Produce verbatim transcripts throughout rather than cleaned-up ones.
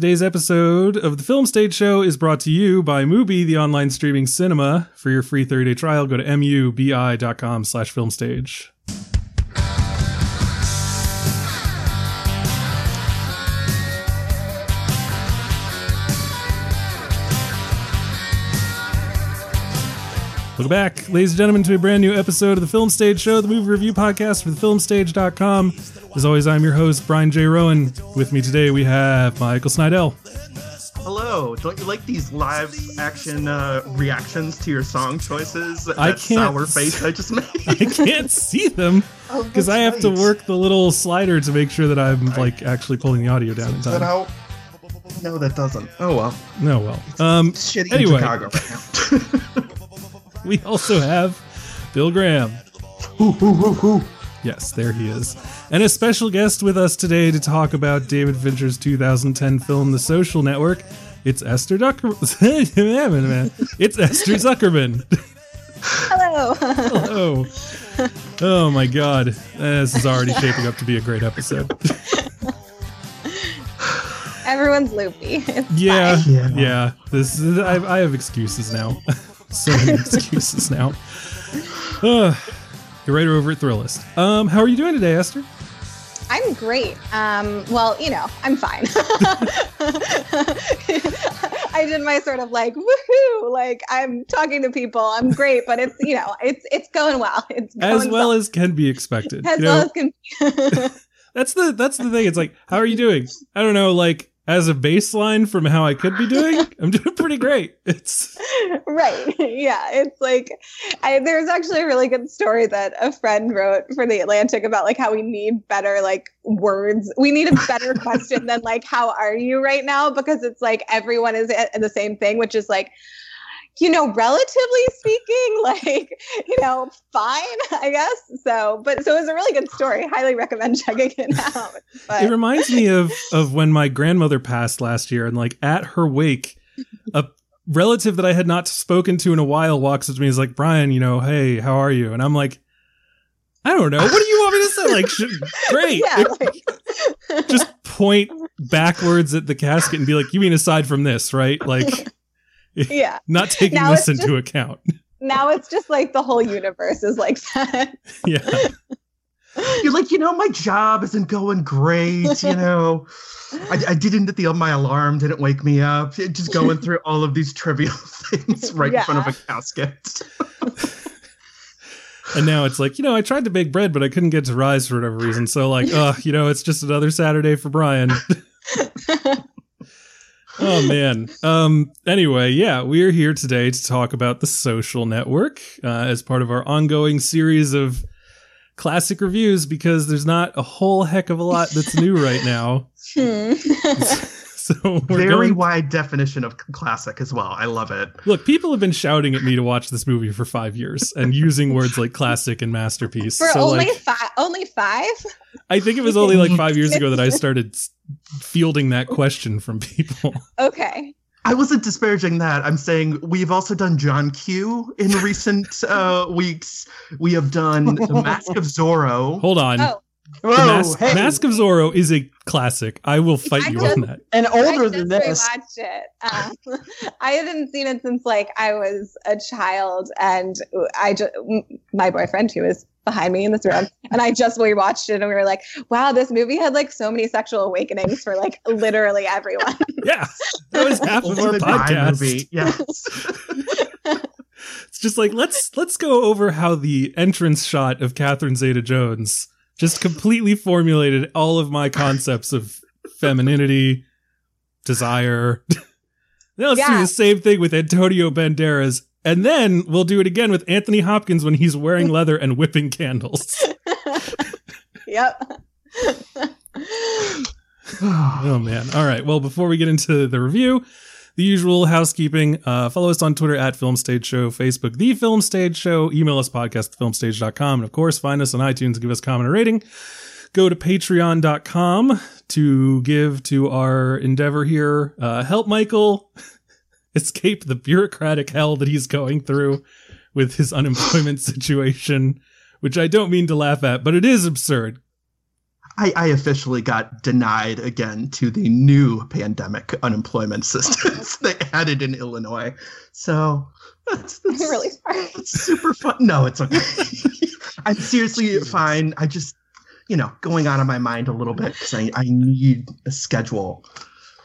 Today's episode of the Film Stage Show is brought to you by Mubi, the online streaming cinema. For your free thirty-day trial, go to mubi.com slash filmstage. Welcome back, ladies and gentlemen, to a brand new episode of the Film Stage Show, the movie review podcast for the film stage dot com. As always, I'm your host, Brian J. Rowan. With me today, we have Michael Snydel. Hello. Don't you like these live action uh, reactions to your song choices? That I can't, sour face I just made. I can't see them because oh, I have right. to work the little slider to make sure that I'm like actually pulling the audio down in time. But how? No, that doesn't. Oh well. No well. Um. It's shitty anyway. In Chicago right now. We also have Bill Graham. Ooh, ooh, ooh, ooh. Yes, there he is. And a special guest with us today to talk about David Fincher's two thousand ten film, The Social Network. It's Esther Zuckerman. It's Esther Zuckerman. Hello. Hello. Oh, my God. This is already shaping up to be a great episode. Everyone's loopy. It's yeah, yeah. Yeah. This is, I, I have excuses now. So many excuses now. Uh, you're right over at Thrillist. Um, how are you doing today, Esther? I'm great. Um, well, you know, I'm fine. I did my sort of like, woohoo, like I'm talking to people. I'm great, but it's, you know, it's it's going well. It's going as well, well as can be expected. As you know? well as can be. That's the that's the thing. It's like, how are you doing? I don't know, like as a baseline from how I could be doing, I'm doing pretty great. It's right. Yeah. It's like, I, there's actually a really good story that a friend wrote for The Atlantic about like how we need better, like words. We need a better question than like, how are you right now? Because it's like, everyone is in the same thing, which is like, you know, relatively speaking, like, you know, fine, I guess. So, but so it was a really good story. Highly recommend checking it out. But. It reminds me of, of when my grandmother passed last year, and like at her wake, a relative that I had not spoken to in a while walks up to me and is like, Brian, you know, hey, how are you? And I'm like, I don't know. What do you want me to say? Like, should, great. Yeah, like. Just point backwards at the casket and be like, you mean aside from this, right? Like. Yeah. Not taking now this into just, account. Now it's just like the whole universe is like that. Yeah. You're like, you know, my job isn't going great. You know, I, I didn't, the my alarm didn't wake me up. Just going through all of these trivial things right yeah. in front of a casket. And now it's like, you know, I tried to bake bread, but I couldn't get to rise for whatever reason. So like, uh, you know, it's just another Saturday for Brian. Oh, man. Um, anyway, yeah, we're here today to talk about The Social Network uh, as part of our ongoing series of classic reviews, because there's not a whole heck of a lot that's new right now. Hmm. So we're Very going... wide definition of classic as well. I love it. Look, people have been shouting at me to watch this movie for five years and using words like classic and masterpiece. For so only, like, fi- only five? I think it was only like five years ago that I started fielding that question from people. Okay. I wasn't disparaging that. I'm saying we've also done John Q in recent uh, weeks. We have done The Mask of Zorro. Hold on. Oh. Whoa, Mask, hey. Mask of Zorro is a classic. I will fight I you just, on that. And older I than this. I just rewatched it. Um, I hadn't seen it since like I was a child, and I just my boyfriend who was behind me in this room, and I just rewatched it, and we were like, "Wow, this movie had like so many sexual awakenings for like literally everyone." Yeah, that was half of our podcast. Movie. Yes. It's just like let's let's go over how the entrance shot of Catherine Zeta-Jones. Just completely formulated all of my concepts of femininity, desire. Now let's yeah. do the same thing with Antonio Banderas. And then we'll do it again with Anthony Hopkins when he's wearing leather and whipping candles. Yep. Oh, man. All right. Well, before we get into the review, the usual housekeeping. Uh, follow us on Twitter at Film Stage Show, Facebook, The Film Stage Show. Email us podcast at filmstage dot com. And of course, find us on iTunes and give us a comment or rating. Go to patreon dot com to give to our endeavor here. Uh, help Michael escape the bureaucratic hell that he's going through with his unemployment situation, which I don't mean to laugh at, but it is absurd. I, I officially got denied again to the new pandemic unemployment systems they added in Illinois. So that's, that's I'm really sorry. It's super fun. No, it's okay. I'm seriously Jesus. fine. I just, you know, going out of my mind a little bit because I, I need a schedule.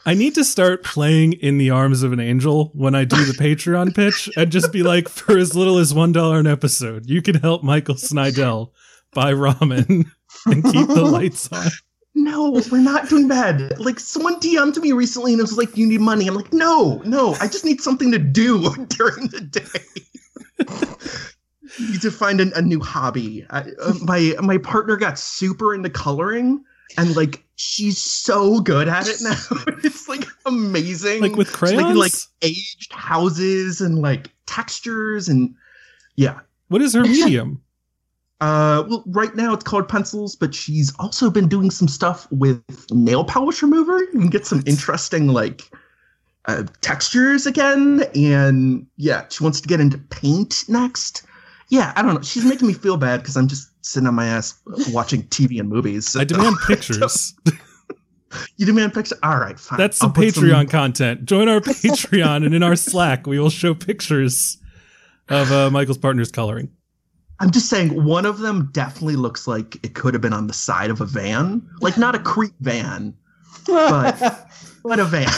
I need to start playing In the Arms of an Angel when I do the Patreon pitch and just be like, for as little as one dollar an episode, you can help Michael Snydel buy ramen and keep the lights on. No, we're not doing bad. Like, someone D M'd me recently and it was like, you need money. I'm like, no, no, I just need something to do during the day. You need to find an, a new hobby. I, uh, my my partner got super into coloring. And, like, she's so good at it now. It's, like, amazing. Like, with crayons? She's making, like, aged houses and, like, textures and, yeah. What is her medium? Uh, well, right now it's colored pencils, but she's also been doing some stuff with nail polish remover. You can get some interesting, like, uh, textures again. And, yeah, she wants to get into paint next. Yeah, I don't know. She's making me feel bad because I'm just sitting on my ass watching T V and movies. So I demand pictures. You demand pictures? All right, fine. That's some Patreon some... content. Join our Patreon, and in our Slack, we will show pictures of uh, Michael's partner's coloring. I'm just saying, one of them definitely looks like it could have been on the side of a van. Like, not a creep van, but what a van.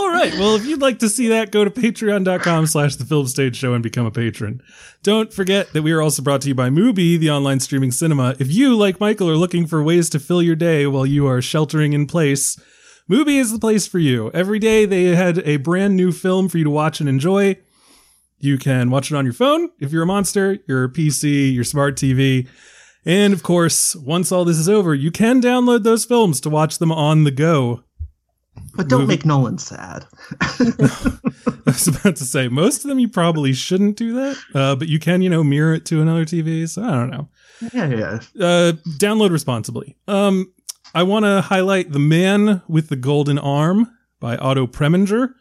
All right. Well, if you'd like to see that, go to patreon.com slash the film stage show and become a patron. Don't forget that we are also brought to you by Mubi, the online streaming cinema. If you, like Michael, are looking for ways to fill your day while you are sheltering in place, Mubi is the place for you. Every day they had a brand new film for you to watch and enjoy. You can watch it on your phone if you're a monster, your P C, your smart T V. And of course, once all this is over, you can download those films to watch them on the go. But don't Mubi. Make Nolan sad. I was about to say, most of them you probably shouldn't do that, uh, but you can, you know, mirror it to another T V, so I don't know. Yeah, yeah. Uh, download responsibly. Um, I want to highlight The Man with the Golden Arm by Otto Preminger.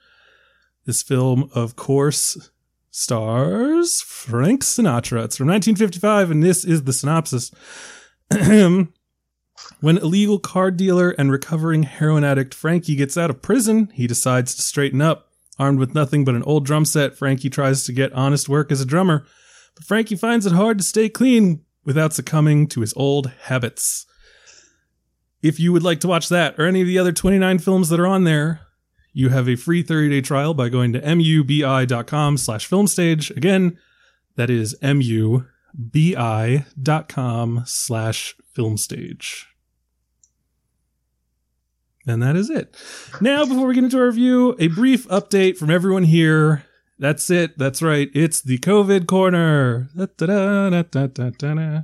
This film, of course, stars Frank Sinatra. It's from nineteen fifty-five, and this is the synopsis. When illegal card dealer and recovering heroin addict Frankie gets out of prison, he decides to straighten up. Armed with nothing but an old drum set, Frankie tries to get honest work as a drummer. But Frankie finds it hard to stay clean without succumbing to his old habits. If you would like to watch that or any of the other twenty-nine films that are on there, you have a free thirty-day trial by going to mubi.com slash filmstage. Again, that is mubi.com slash filmstage. And that is it. Now, before we get into our review, a brief update from everyone here. That's it. That's right. It's the COVID corner. Da, da, da, da, da, da, da.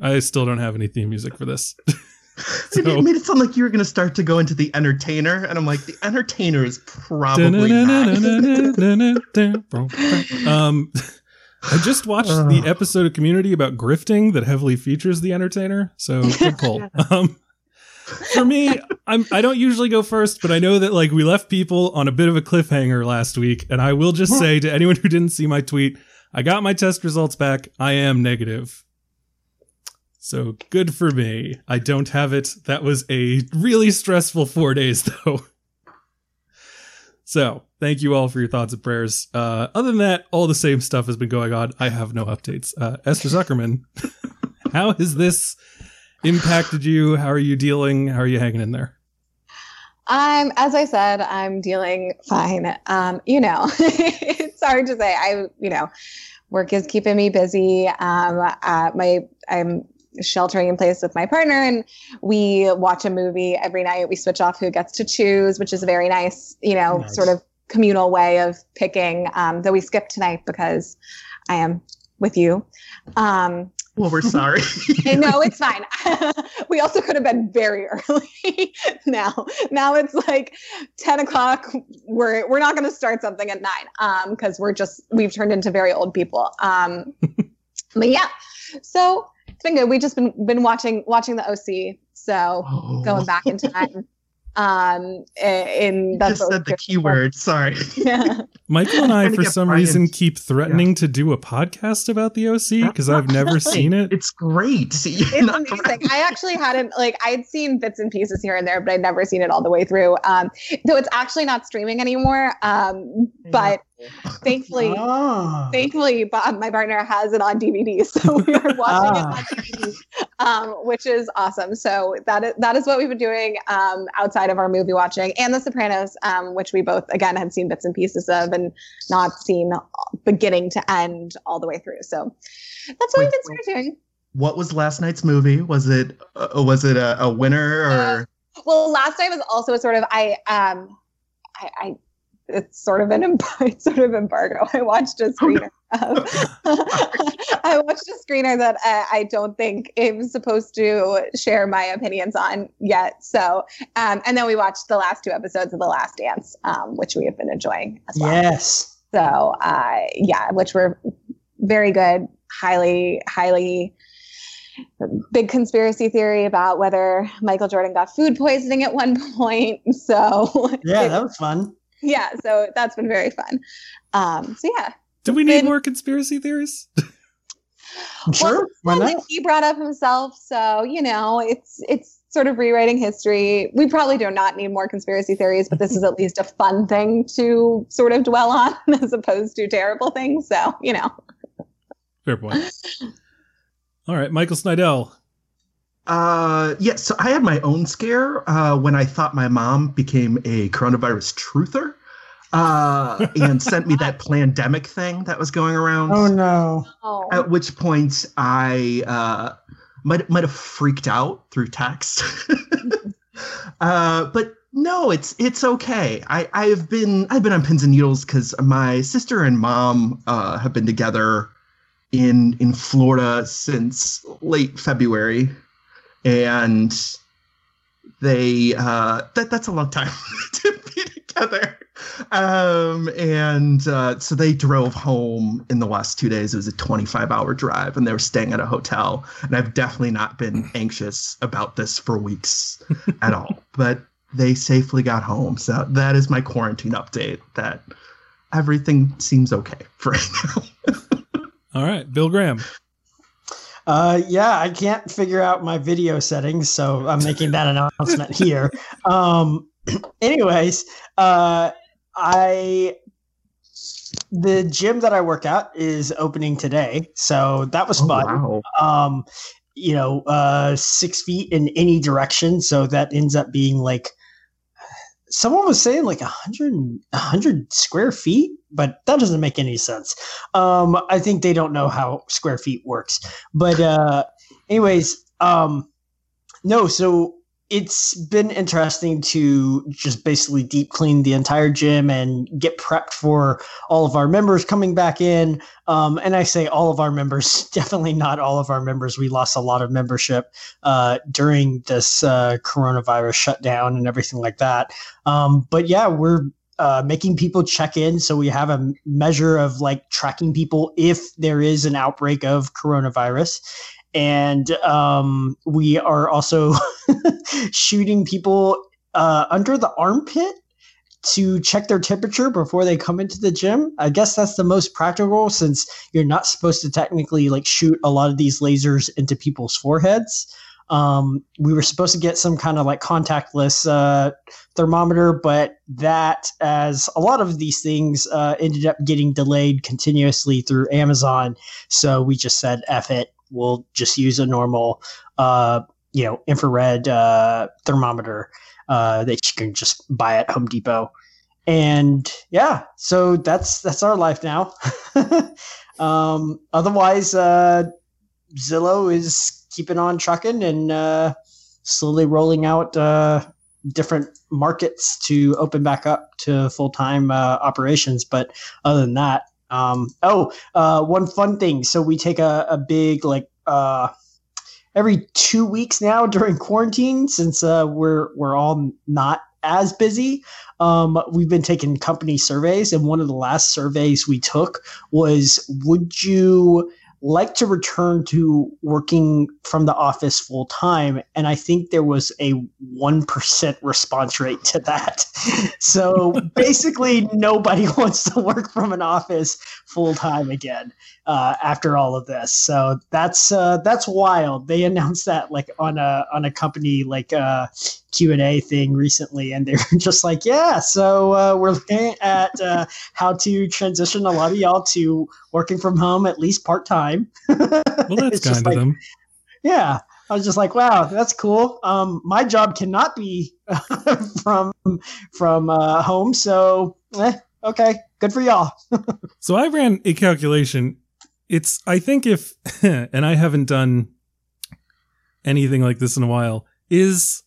I still don't have any theme music for this. So, it made it sound like you were going to start to go into The Entertainer. And I'm like, The Entertainer is probably not. um, I just watched uh. the episode of Community about grifting that heavily features The Entertainer. So, good call. Um, For me, I'm, I don't usually go first, but I know that like we left people on a bit of a cliffhanger last week. And I will just say to anyone who didn't see my tweet, I got my test results back. I am negative. So good for me. I don't have it. That was a really stressful four days, though. So thank you all for your thoughts and prayers. Uh, other than that, all the same stuff has been going on. I have no updates. Uh, Esther Zuckerman, how is this impacted you? How are you dealing? How are you hanging in there? I'm, um, as I said, I'm dealing fine. Um, you know, it's hard to say. I, you know, work is keeping me busy. Um, uh, my, I'm sheltering in place with my partner, and we watch a movie every night. We switch off who gets to choose, which is a very nice, you know, nice. sort of communal way of picking. Um, though we skipped tonight because I am with you. Um, Well, we're sorry. No, it's fine. We also could have been very early. now, now it's like ten o'clock. We're we're not going to start something at nine, um, because we're just we've turned into very old people. Um, but yeah, so it's been good. We've just been been watching watching the O C, so oh. going back in time. Um, and that's you just said the key word. Sorry. Yeah. Michael and I, for some Brian. reason, keep threatening yeah. to do a podcast about the O C because I've never seen it. It's great. You're it's amazing. Right. I actually hadn't, like, I'd seen bits and pieces here and there, but I'd never seen it all the way through. Um, so it's actually not streaming anymore. Um, but yeah. thankfully, oh. thankfully, Bob, my partner, has it on D V D, so we are watching ah. it on D V D, um, which is awesome. So that is that is what we've been doing um, outside of our movie watching, and The Sopranos, um, which we both again had seen bits and pieces of and not seen beginning to end all the way through. So that's what wait, we've been started doing. What was last night's movie? Was it uh, was it a, a winner or? Uh, well, last night was also a sort of I um I, I it's sort of an emb- sort of embargo. I watched a screener. Oh, no. I watched a screener that I, I don't think I'm supposed to share my opinions on yet. So, um, and then we watched the last two episodes of The Last Dance, um, which we have been enjoying as well. Yes. So, uh, yeah, which were very good, highly, highly. Big conspiracy theory about whether Michael Jordan got food poisoning at one point. So, yeah, that was fun. Yeah, so that's been very fun. Um, so yeah. Do we need been... more conspiracy theories? Sure. Well, one that he brought up himself, so you know, it's it's sort of rewriting history. We probably do not need more conspiracy theories, but this is at least a fun thing to sort of dwell on as opposed to terrible things. So, you know. Fair point. All right, Michael Snydel. Uh, yeah, so I had my own scare uh, when I thought my mom became a coronavirus truther uh, and sent me that plandemic thing that was going around. Oh, no. Oh. At which point I uh, might might have freaked out through text. uh, but no, it's it's okay. I, I've been I've been on pins and needles because my sister and mom uh, have been together in in Florida since late February. And they uh, that that's a long time to be together. Um, and uh, so they drove home in the last two days. It was a twenty-five hour drive, and they were staying at a hotel. And I've definitely not been anxious about this for weeks at all. But they safely got home. So that is my quarantine update, that everything seems okay for right now. All right, Bill Graham. Uh, yeah, I can't figure out my video settings, so I'm making that announcement here. Um, anyways, uh, I the gym that I work at is opening today, so that was oh, fun. Wow. Um, you know, uh, six feet in any direction, so that ends up being like someone was saying like one hundred, one hundred square feet, but that doesn't make any sense. Um, I think they don't know how square feet works. But uh, anyways, um, no, so it's been interesting to just basically deep clean the entire gym and get prepped for all of our members coming back in. Um, and I say all of our members, definitely not all of our members. We lost a lot of membership uh, during this uh, coronavirus shutdown and everything like that. Um, but yeah, we're uh, making people check in. So we have a measure of like tracking people if there is an outbreak of coronavirus. And um, we are also shooting people uh, under the armpit to check their temperature before they come into the gym. I guess that's the most practical, since you're not supposed to technically like shoot a lot of these lasers into people's foreheads. Um, we were supposed to get some kind of like contactless uh, thermometer, but that, as a lot of these things, uh, ended up getting delayed continuously through Amazon. So we just said, F it. We'll just use a normal, uh, you know, infrared uh, thermometer uh, that you can just buy at Home Depot. And yeah, so that's that's our life now. um, otherwise, uh, Zillow is keeping on trucking and uh, slowly rolling out uh, different markets to open back up to full-time uh, operations. But other than that, Um, oh, uh, one fun thing. So we take a, a big, like, uh, every two weeks now during quarantine, since, uh, we're, we're all not as busy. Um, we've been taking company surveys, and one of the last surveys we took was, would you like to return to working from the office full time. And I think there was a one percent response rate to that. So basically nobody wants to work from an office full time again uh, after all of this. So that's, uh, that's wild. They announced that like on a, on a company like uh Q and A thing recently. And they were just like, yeah, so uh, we're looking at uh, how to transition a lot of y'all to working from home, at least part-time. Well, that's kind like, of them. Yeah. I was just like, wow, that's cool. Um, my job cannot be from from uh, home. So, eh, okay, good for y'all. So I ran a calculation. It's, I think if, and I haven't done anything like this in a while, is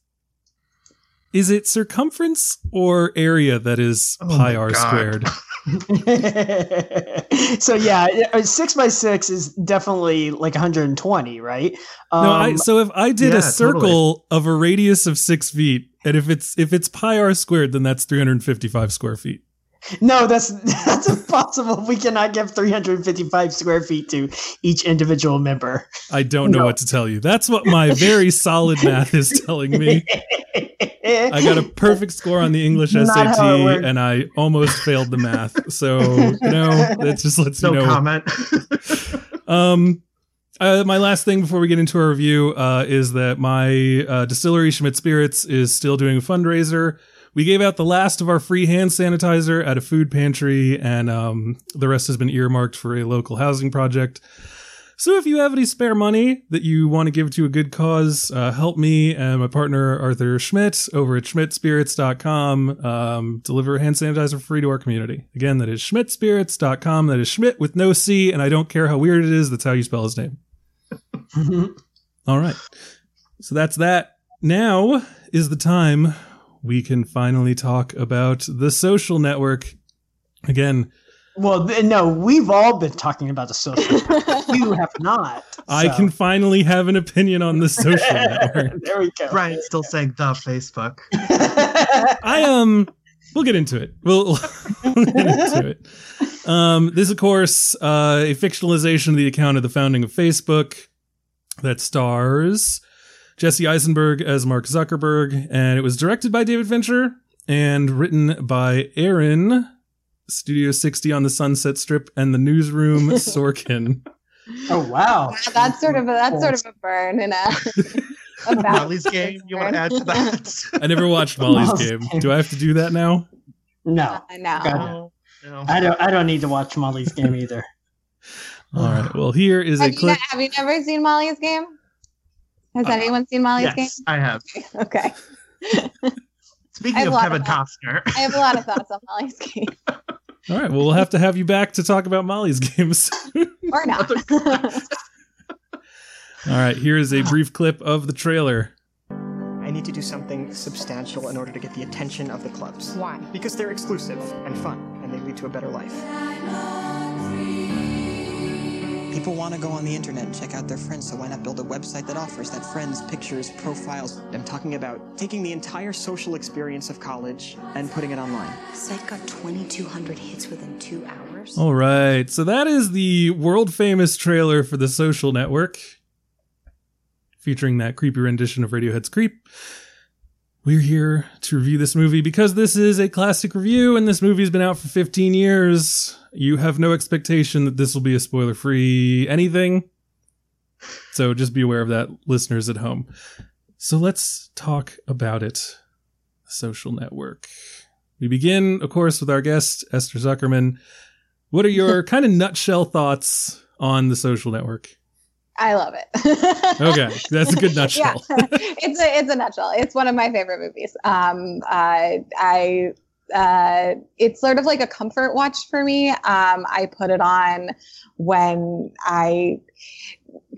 is it circumference or area that is oh pi r God. squared? So yeah, six by six is definitely like one hundred twenty, right? Um, no, I, so if I did yeah, a circle totally. of a radius of six feet, and if it's if it's pi r squared, then that's three hundred fifty-five square feet. No, that's that's impossible. We cannot give three hundred fifty-five square feet to each individual member. I don't know no. what to tell you. That's what my very solid math is telling me. I got a perfect score on the English S A T, and I almost failed the math. So, you know, that just lets no you know. No comment. um, uh, my last thing before we get into our review uh, is that my uh, distillery, Schmidt Spirits, is still doing a fundraiser. We gave out the last of our free hand sanitizer at a food pantry, and um, the rest has been earmarked for a local housing project. So if you have any spare money that you want to give to a good cause, uh, help me and my partner, Arthur Schmidt, over at schmidt spirits dot com, um, deliver hand sanitizer for free to our community. Again, that is schmidt spirits dot com. That is Schmidt with no C, and I don't care how weird it is. That's how you spell his name. All right. So that's that. Now is the time we can finally talk about The Social Network. Again, well, no, we've all been talking about The Social Network. You have not. So. I can finally have an opinion on The Social Network. There we go. Brian's still saying the Facebook. I um, we'll get into it. We'll, we'll get into it. Um, this, of course, uh, a fictionalization of the account of the founding of Facebook that stars Jesse Eisenberg as Mark Zuckerberg, and it was directed by David Fincher and written by Aaron Studio sixty on the Sunset Strip and The Newsroom Sorkin. Oh wow, that's sort of a, that's sort of a burn and a, a Molly's Game. You want to add to that? I never watched Molly's Game. Do I have to do that now? No, uh, no. no, no. I don't. I don't need to watch Molly's Game either. All right. Well, here is have a clip. You, have you never seen Molly's Game? Has uh, anyone seen Molly's yes, Game? Yes, I have. Okay. Speaking of Kevin Costner, I have a lot of thoughts on Molly's Game. All right, well, we'll have to have you back to talk about Molly's Games. Or not. All right, here is a brief clip of the trailer. I need to do something substantial in order to get the attention of the clubs. Why? Because they're exclusive and fun, and they lead to a better life. People want to go on the internet and check out their friends, so why not build a website that offers that friends, pictures, profiles? I'm talking about taking the entire social experience of college and putting it online. Site got twenty-two hundred hits within two hours. All right, so that is the world-famous trailer for The Social Network, featuring that creepy rendition of Radiohead's Creep. We're here to review this movie because this is a classic review, and this movie's been out for fifteen years. You have no expectation that this will be a spoiler-free anything. So just be aware of that, listeners at home. So let's talk about it. The Social Network. We begin, of course, with our guest, Esther Zuckerman. What are your kind of nutshell thoughts on The Social Network? I love it. Okay, that's a good nutshell. Yeah. It's a it's a nutshell. It's one of my favorite movies. Um, I I. Uh, it's sort of like a comfort watch for me. Um, I put it on when I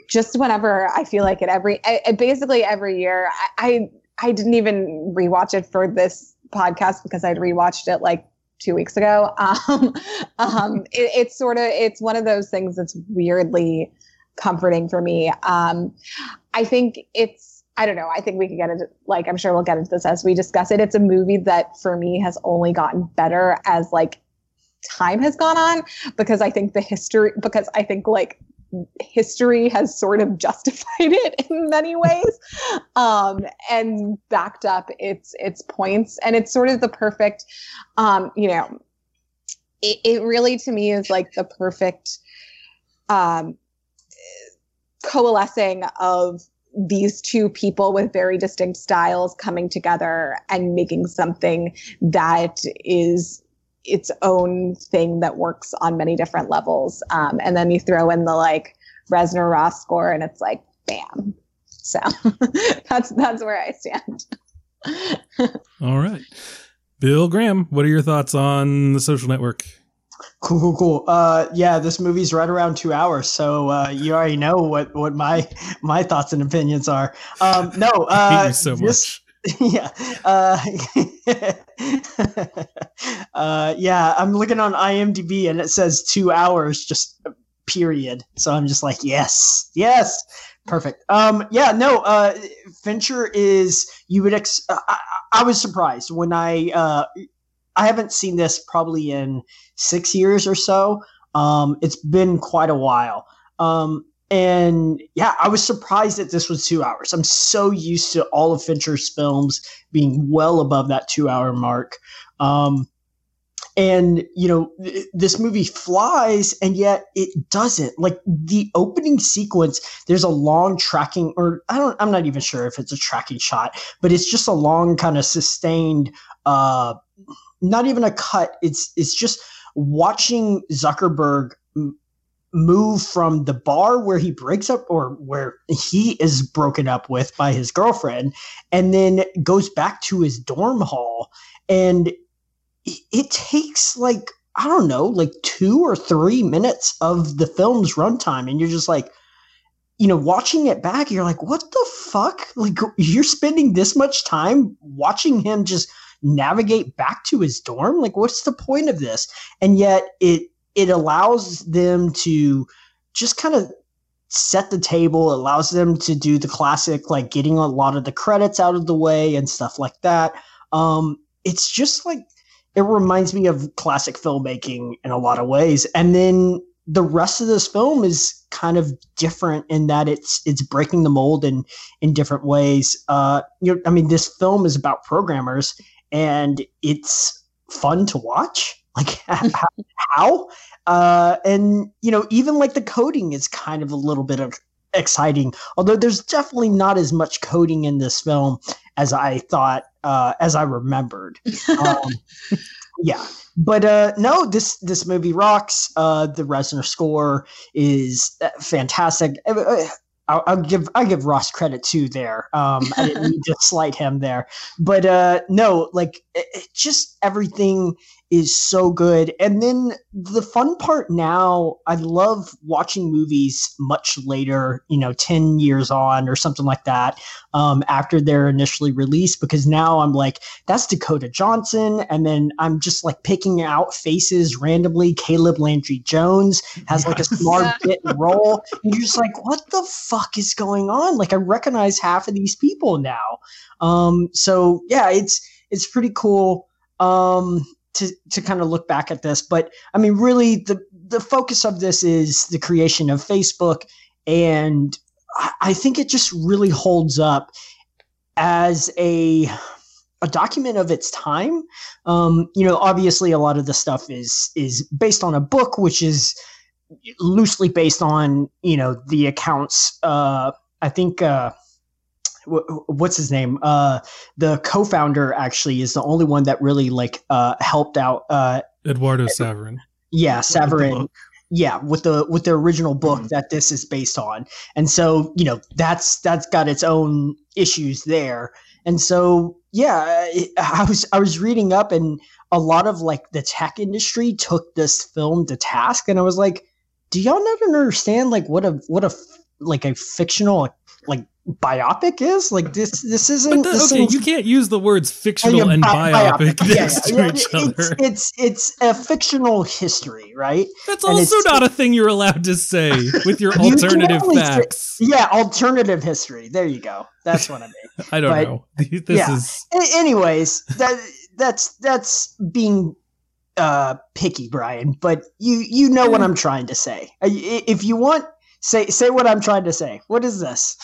just whenever I feel like it. Every I, basically every year. I, I I didn't even rewatch it for this podcast because I'd rewatched it like two weeks ago. Um, um, it, it's sort of it's one of those things that's weirdly comforting for me. Um, I think it's. I don't know. I think we could get into, like, I'm sure we'll get into this as we discuss it. It's a movie that for me has only gotten better as like time has gone on because I think the history, because I think like history has sort of justified it in many ways, um, and backed up its its points. And it's sort of the perfect, um, you know, it, it really to me is like the perfect um, coalescing of these two people with very distinct styles coming together and making something that is its own thing that works on many different levels. Um, and then you throw in the like Reznor Ross score and it's like, bam. So that's, that's where I stand. All right. Bill Graham, what are your thoughts on The Social Network? Cool, cool, cool. Uh, yeah, this movie's right around two hours, so uh, you already know what, what my my thoughts and opinions are. Um, no, uh, I hate you so this, much. Yeah, uh, uh, yeah. I'm looking on I M D B and it says two hours, just period. So I'm just like, yes, yes, perfect. Um, yeah, no. Uh, Fincher is you would. Ex- I, I was surprised when I. Uh, I haven't seen this probably in six years or so. Um, it's been quite a while. Um, and yeah, I was surprised that this was two hours. I'm so used to all of Fincher's films being well above that two hour mark. Um, and you know, th- this movie flies and yet it doesn't. Like the opening sequence, there's a long tracking, or I don't, I'm not even sure if it's a tracking shot, but it's just a long kind of sustained, uh, not even a cut. It's it's just watching Zuckerberg m- move from the bar where he breaks up or where he is broken up with by his girlfriend, and then goes back to his dorm hall. And it, it takes like, I don't know, like two or three minutes of the film's runtime. And you're just like, you know, watching it back, you're like, what the fuck? Like you're spending this much time watching him just navigate back to his dorm? Like, what's the point of this? And yet it it allows them to just kind of set the table, allows them to do the classic, like getting a lot of the credits out of the way and stuff like that. Um, it's just like, it reminds me of classic filmmaking in a lot of ways. And then the rest of this film is kind of different in that it's it's breaking the mold in in different ways. Uh, you know, I mean, this film is about programmers. And it's fun to watch. Like how? Uh, and, you know, even like the coding is kind of a little bit of exciting, although there's definitely not as much coding in this film as I thought, uh, as I remembered. Um, yeah. But uh, no, this this movie rocks. Uh, the Reznor score is fantastic. Uh, I'll, I'll give I give Ross credit too there. Um, I didn't need to slight him there, but uh, no, like it, it just everything is so good. And then the fun part now, I love watching movies much later, you know, ten years on or something like that, um, after they're initially released, because now I'm like, that's Dakota Johnson, and then I'm just like picking out faces randomly. Caleb Landry Jones has like a smart bit role, and you're just like, what the fuck is going on? Like I recognize half of these people now. Um, so yeah, it's it's pretty cool. Um, To, to kind of look back at this. But I mean, really the, the focus of this is the creation of Facebook. And I, I think it just really holds up as a, a document of its time. Um, you know, obviously a lot of the stuff is, is based on a book, which is loosely based on, you know, the accounts. Uh, I think, uh, what's his name? Uh, the co-founder actually is the only one that really like uh, helped out. Uh, Eduardo Saverin. Yeah, Saverin. Yeah, with the with the original book mm-hmm. that this is based on, and so you know that's that's got its own issues there, and so yeah, it, I was I was reading up, and a lot of like the tech industry took this film to task, and I was like, do y'all not understand like what a what a like a fictional like biopic is like this this isn't the, this okay is, you can't use the words fictional and biopic, biopic. Yes. to it, each it's, other. it's it's a fictional history, right? That's and also not a thing you're allowed to say with your alternative facts. Say, yeah, alternative history, there you go, that's what I mean. I don't but, know this yeah. is anyways that that's that's being uh picky, Brian, but you you know what I'm trying to say. If you want Say say what I'm trying to say. What is this?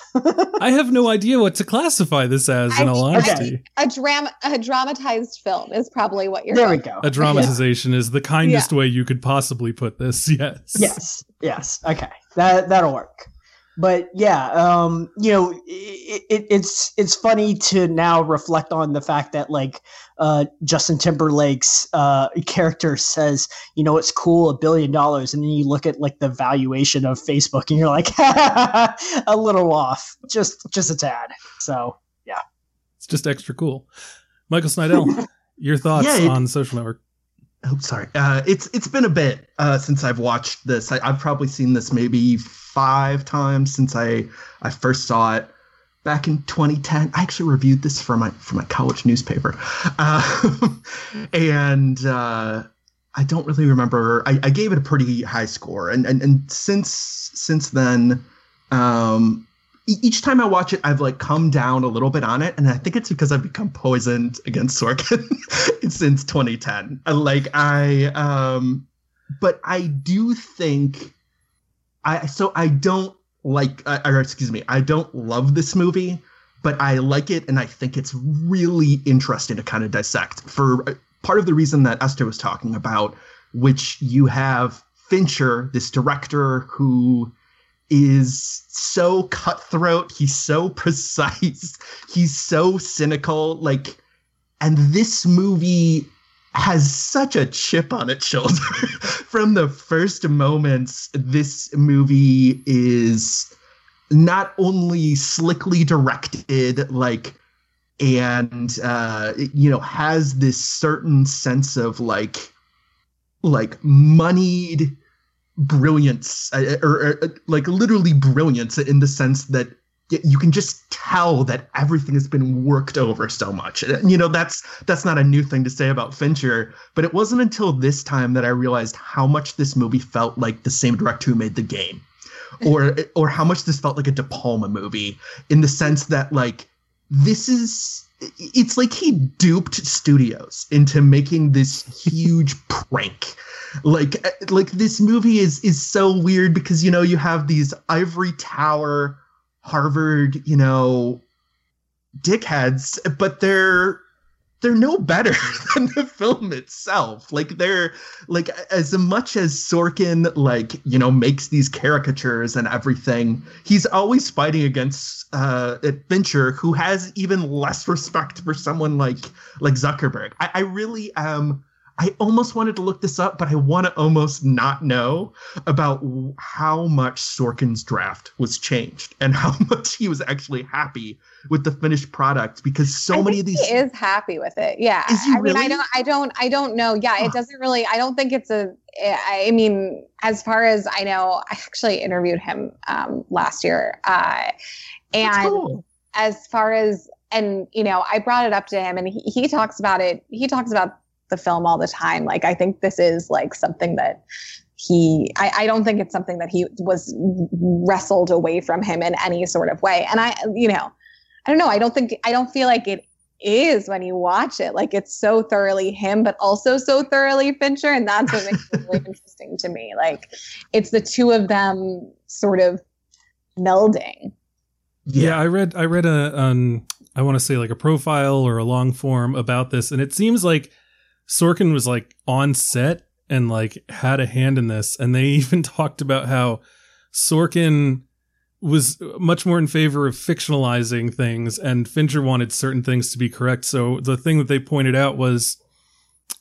I have no idea what to classify this as, in all honesty. A, a, dram- a dramatized film is probably what you're There talking. We go. A dramatization yeah. is the kindest yeah. way you could possibly put this, yes. Yes, yes. Okay, that, that'll work. But yeah, um, you know, it, it, it's it's funny to now reflect on the fact that like uh, Justin Timberlake's uh, character says, you know, it's cool, a billion dollars. And then you look at like the valuation of Facebook and you're like, a little off, just just a tad. So, yeah, it's just extra cool. Michael Snydel, your thoughts yeah, it- on Social Network? Oh, sorry. Uh, it's it's been a bit uh, since I've watched this. I, I've probably seen this maybe five times since I, I first saw it back in twenty ten. I actually reviewed this for my for my college newspaper, uh, and uh, I don't really remember. I, I gave it a pretty high score, and and, and since since then, um, e- each time I watch it, I've like come down a little bit on it, and I think it's because I've become poisoned against Sorkin. Since twenty ten. Like I, um, but I do think I, so I don't like, or excuse me, I don't love this movie, but I like it. And I think it's really interesting to kind of dissect for part of the reason that Esther was talking about, which you have Fincher, this director who is so cutthroat. He's so precise. He's so cynical. Like, and this movie has such a chip on its shoulder from the first moments. This movie is not only slickly directed, like, and, uh, you know, has this certain sense of like, like moneyed brilliance or, or, or like literally brilliance in the sense that you can just tell that everything has been worked over so much. You know, that's that's not a new thing to say about Fincher, but it wasn't until this time that I realized how much this movie felt like the same director who made The Game, or or how much this felt like a De Palma movie, in the sense that like this is, it's like he duped studios into making this huge prank. Like like this movie is is so weird because, you know, you have these ivory tower Harvard, you know, dickheads, but they're they're no better than the film itself. Like they're like, as much as Sorkin, like, you know, makes these caricatures and everything, he's always fighting against uh, Fincher, who has even less respect for someone like like Zuckerberg. I, I really am. I almost wanted to look this up, but I want to almost not know about how much Sorkin's draft was changed and how much he was actually happy with the finished product, because so I many think of these. He is happy with it. Yeah. Is he I really? mean, I don't, I don't, I don't know. Yeah. It doesn't really, I don't think it's a, I mean, as far as I know, I actually interviewed him um, last year. Uh, and cool. as far as, and, you know, I brought it up to him and he, he talks about it. He talks about the film all the time. Like, I think this is like something that he, I, I don't think it's something that he was wrestled away from him in any sort of way. And I, you know, I don't know. I don't think, I don't feel like it is when you watch it. Like, it's so thoroughly him, but also so thoroughly Fincher. And that's what makes it really interesting to me. Like, it's the two of them sort of melding. Yeah. yeah I read, I read a, um, I want to say like a profile or a long form about this. And it seems like Sorkin was like on set and like had a hand in this. And they even talked about how Sorkin was much more in favor of fictionalizing things and Fincher wanted certain things to be correct. So the thing that they pointed out was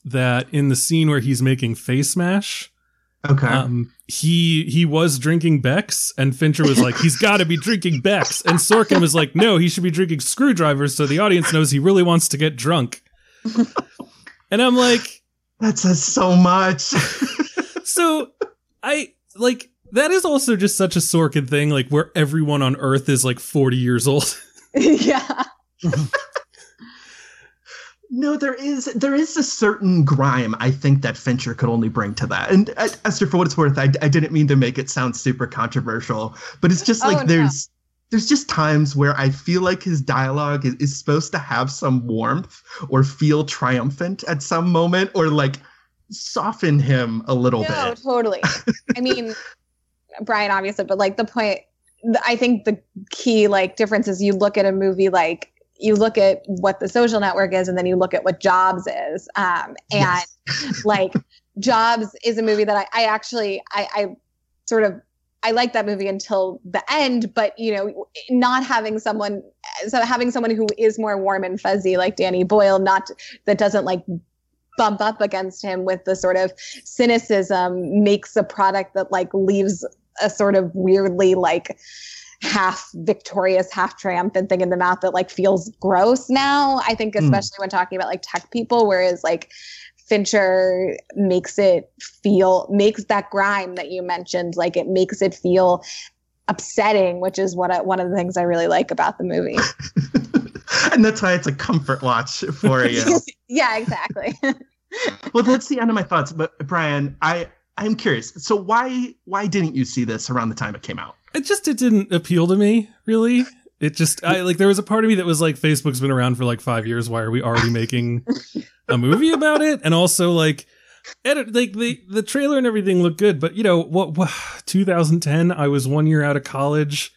that in the scene where he's making face mash, okay, um, he, he was drinking Beck's and Fincher was like, he's got to be drinking Beck's. And Sorkin was like, no, he should be drinking screwdrivers. So the audience knows he really wants to get drunk. And I'm like, that says so much. So I like, that is also just such a Sorkin thing, like where everyone on Earth is like forty years old. Yeah. No, there is there is a certain grime, I think, that Fincher could only bring to that. And uh, Esther, for what it's worth, I, I didn't mean to make it sound super controversial, but it's just like oh, no. there's. There's just times where I feel like his dialogue is, is supposed to have some warmth or feel triumphant at some moment or like soften him a little no, bit. No, totally. I mean, Brian obviously, but like the point, I think the key like difference is you look at a movie like, you look at what The Social Network is and then you look at what Jobs is. Um, and yes. like Jobs is a movie that I, I actually, I, I sort of, I liked that movie until the end, but you know, not having someone, so having someone who is more warm and fuzzy, like Danny Boyle, not that doesn't like bump up against him with the sort of cynicism, makes a product that like leaves a sort of weirdly like half victorious, half triumphant thing in the mouth that like feels gross now. I think especially mm. when talking about like tech people, whereas like Fincher makes it feel, makes that grime that you mentioned, like it makes it feel upsetting, which is what I, one of the things I really like about the movie. And that's why it's a comfort watch at four a.m. Yeah, exactly. Well, that's the end of my thoughts. But Brian, I, I'm curious. So why why didn't you see this around the time it came out? It just it didn't appeal to me, really. It just, I like, there was a part of me that was like, Facebook's been around for like five years. Why are we already making a movie about it? And also like, edit, like the, the trailer and everything looked good. But, you know, what, what twenty ten, I was one year out of college,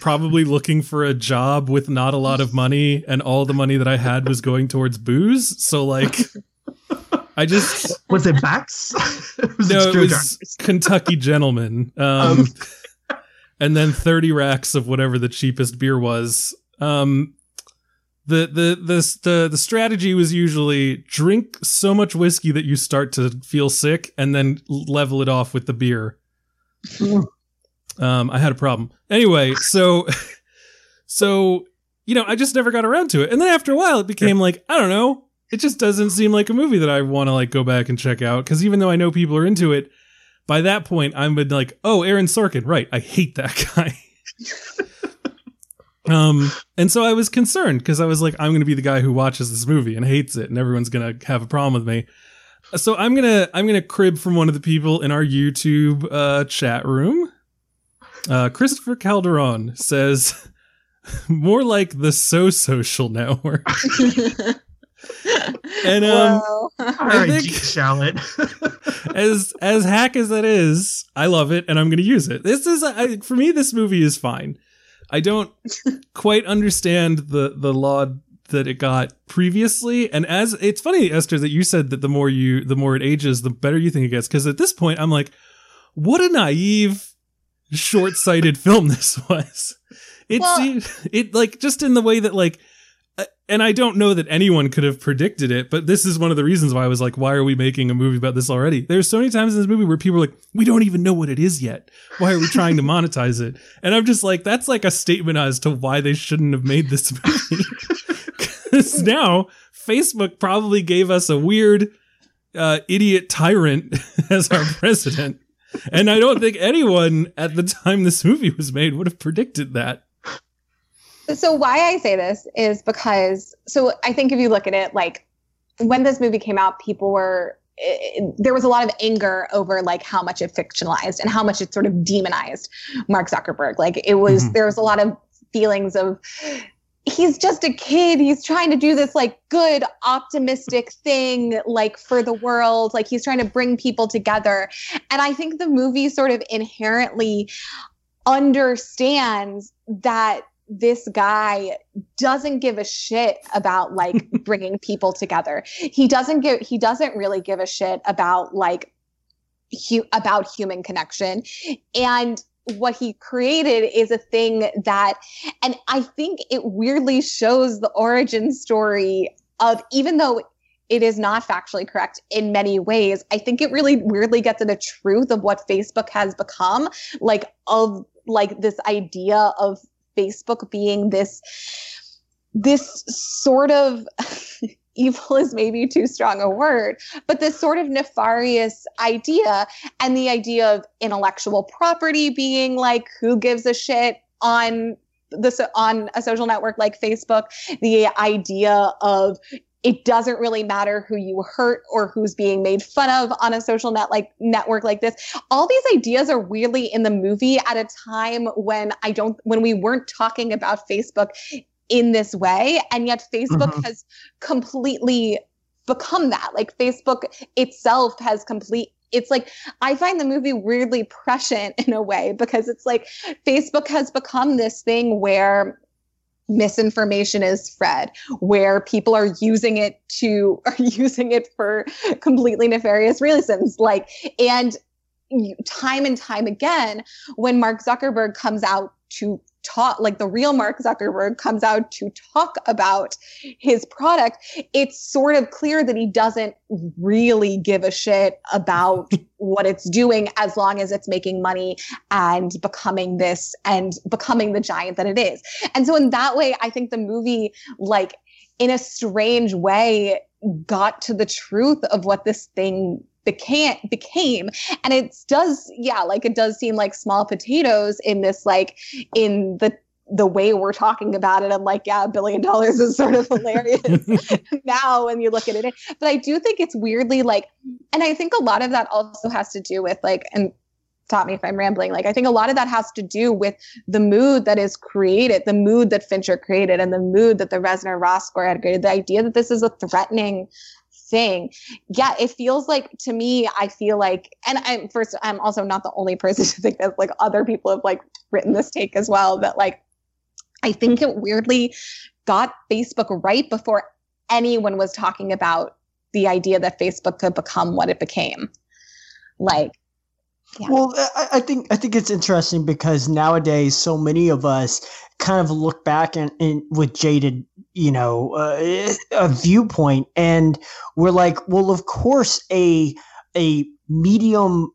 probably looking for a job with not a lot of money. And all the money that I had was going towards booze. So like... I just was it Bax? was no, it, it was Kentucky Gentleman, um, um. and then thirty racks of whatever the cheapest beer was. Um, the, the the the the strategy was usually drink so much whiskey that you start to feel sick, and then level it off with the beer. um, I had a problem anyway, so so you know I just never got around to it, and then after a while it became like I don't know. It just doesn't seem like a movie that I want to like go back and check out. Cause even though I know people are into it, by that point I'm been like, oh, Aaron Sorkin. Right. I hate that guy. um, and so I was concerned cause I was like, I'm going to be the guy who watches this movie and hates it. And everyone's going to have a problem with me. So I'm going to, I'm going to crib from one of the people in our YouTube uh, chat room. Uh, Christopher Calderon says more like the So Social Network. And um, all right, think, shall it? as as hack as that is, I love it, and I'm going to use it. This is I, for me. This movie is fine. I don't quite understand the the laud that it got previously. And as it's funny, Esther, that you said that the more you, the more it ages, the better you think it gets. Because at this point, I'm like, what a naive, short-sighted film this was. It well, seemed it like just in the way that like. And I don't know that anyone could have predicted it, but this is one of the reasons why I was like, why are we making a movie about this already? There's so many times in this movie where people are like, we don't even know what it is yet. Why are we trying to monetize it? And I'm just like, that's like a statement as to why they shouldn't have made this movie. Because now Facebook probably gave us a weird uh, idiot tyrant as our president. And I don't think anyone at the time this movie was made would have predicted that. So why I say this is because, so I think if you look at it, like when this movie came out, people were, it, there was a lot of anger over like how much it fictionalized and how much it sort of demonized Mark Zuckerberg. Like it was, mm-hmm. there was a lot of feelings of he's just a kid. He's trying to do this like good, optimistic thing, like for the world, like he's trying to bring people together. And I think the movie sort of inherently understands that this guy doesn't give a shit about like bringing people together. He doesn't give, he doesn't really give a shit about like, hu- about human connection. And what he created is a thing that, and I think it weirdly shows the origin story of, even though it is not factually correct in many ways, I think it really weirdly gets at the truth of what Facebook has become, like of like this idea of Facebook being this, this sort of evil is maybe too strong a word, but this sort of nefarious idea, and the idea of intellectual property being like, who gives a shit on this, on a social network like Facebook, the idea of it doesn't really matter who you hurt or who's being made fun of on a social net like network like this. All these ideas are weirdly in the movie at a time when I don't, when we weren't talking about Facebook in this way. And yet Facebook mm-hmm. has completely become that. Like Facebook itself has complete it's like, I find the movie weirdly prescient in a way, because it's like Facebook has become this thing where misinformation is spread, where people are using it to, are using it for completely nefarious reasons. Like, and time and time again, when Mark Zuckerberg comes out to talk, like the real Mark Zuckerberg comes out to talk about his product, it's sort of clear that he doesn't really give a shit about what it's doing, as long as it's making money and becoming this and becoming the giant that it is. And so in that way, I think the movie, like in a strange way, got to the truth of what this thing became became and it does yeah like it does seem like small potatoes in this, like in the the way we're talking about it. I'm like, yeah, a billion dollars is sort of hilarious now when you look at it, but I do think it's weirdly like, and I think a lot of that also has to do with like, and stop me if I'm rambling, like I think a lot of that has to do with the mood that is created, the mood that Fincher created and the mood that the Reznor Ross score had created, the idea that this is a threatening thing. Yeah, it feels like, to me, I feel like, and I'm first, I'm also not the only person to think that, like other people have like written this take as well, but like, I think it weirdly got Facebook right before anyone was talking about the idea that Facebook could become what it became. Like, yeah. Well, I, I think I think it's interesting because nowadays so many of us kind of look back and, and with jaded, you know, uh, a viewpoint, and we're like, well, of course, a a medium,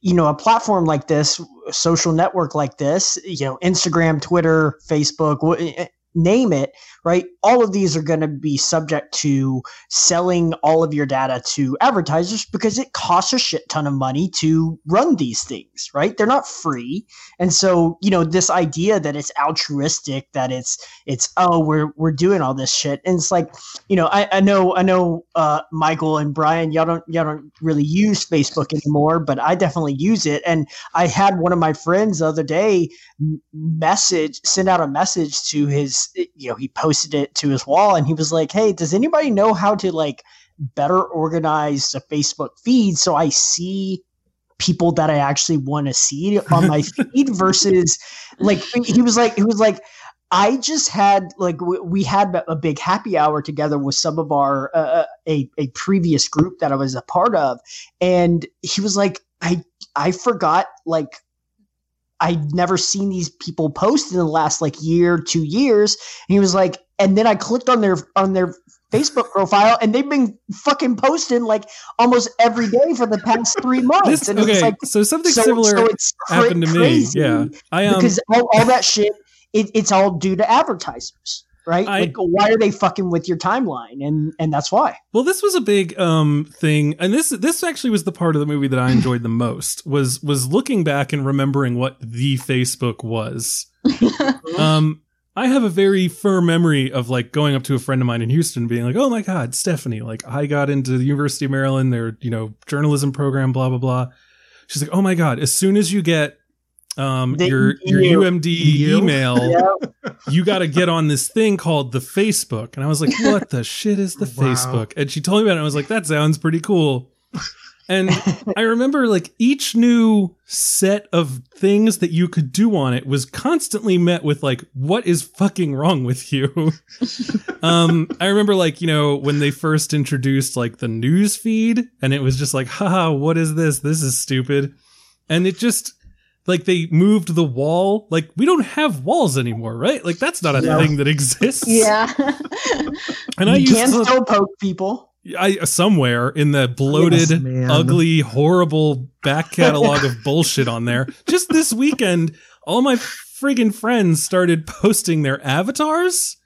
you know, a platform like this, a social network like this, you know, Instagram, Twitter, Facebook, name it, right? All of these are going to be subject to selling all of your data to advertisers because it costs a shit ton of money to run these things, right? They're not free. And so, you know, this idea that it's altruistic, that it's, it's, oh, we're, we're doing all this shit. And it's like, you know, I, I know, I know, uh, Michael and Brian, y'all don't, y'all don't really use Facebook anymore, but I definitely use it. And I had one of my friends the other day message, send out a message to his, you know, he posted it to his wall and he was like, hey, does anybody know how to like better organize the Facebook feed so I see people that I actually want to see on my feed versus like, he was like, he was like, I just had like, w- we had a big happy hour together with some of our, uh, a, a previous group that I was a part of. And he was like, I, I forgot like, I'd never seen these people post in the last like year, two years. And he was like, and then I clicked on their, on their Facebook profile and they've been fucking posting like almost every day for the past three months. This, and okay. It's like, so something so, similar so it's happened cra- to me. Yeah. I am. Um, because all, all that shit, it, it's all due to advertisers, right? I, like, why are they fucking with your timeline? And, and that's why. Well, this was a big um thing. And this, this actually was the part of the movie that I enjoyed the most was, was looking back and remembering what the Facebook was. um, I have a very firm memory of like going up to a friend of mine in Houston being like, oh my God, Stephanie, like I got into the University of Maryland, their, you know, journalism program, blah, blah, blah. She's like, oh my God, as soon as you get Um, the, your your you, U M D you? email, yeah. You got to get on this thing called the Facebook. And I was like, what the shit is the wow. Facebook? And she told me about it. And I was like, that sounds pretty cool. And I remember like each new set of things that you could do on it was constantly met with like, what is fucking wrong with you? um, I remember like, you know, when they first introduced like the news feed and it was just like, haha, what is this? This is stupid. And it just... Like they moved the wall. Like we don't have walls anymore, right? Like that's not a yeah. thing that exists. Yeah. And I you used can to, still poke people. I somewhere in the bloated, yes, ugly, horrible back catalog of bullshit on there. Just this weekend, all my friggin' friends started posting their avatars.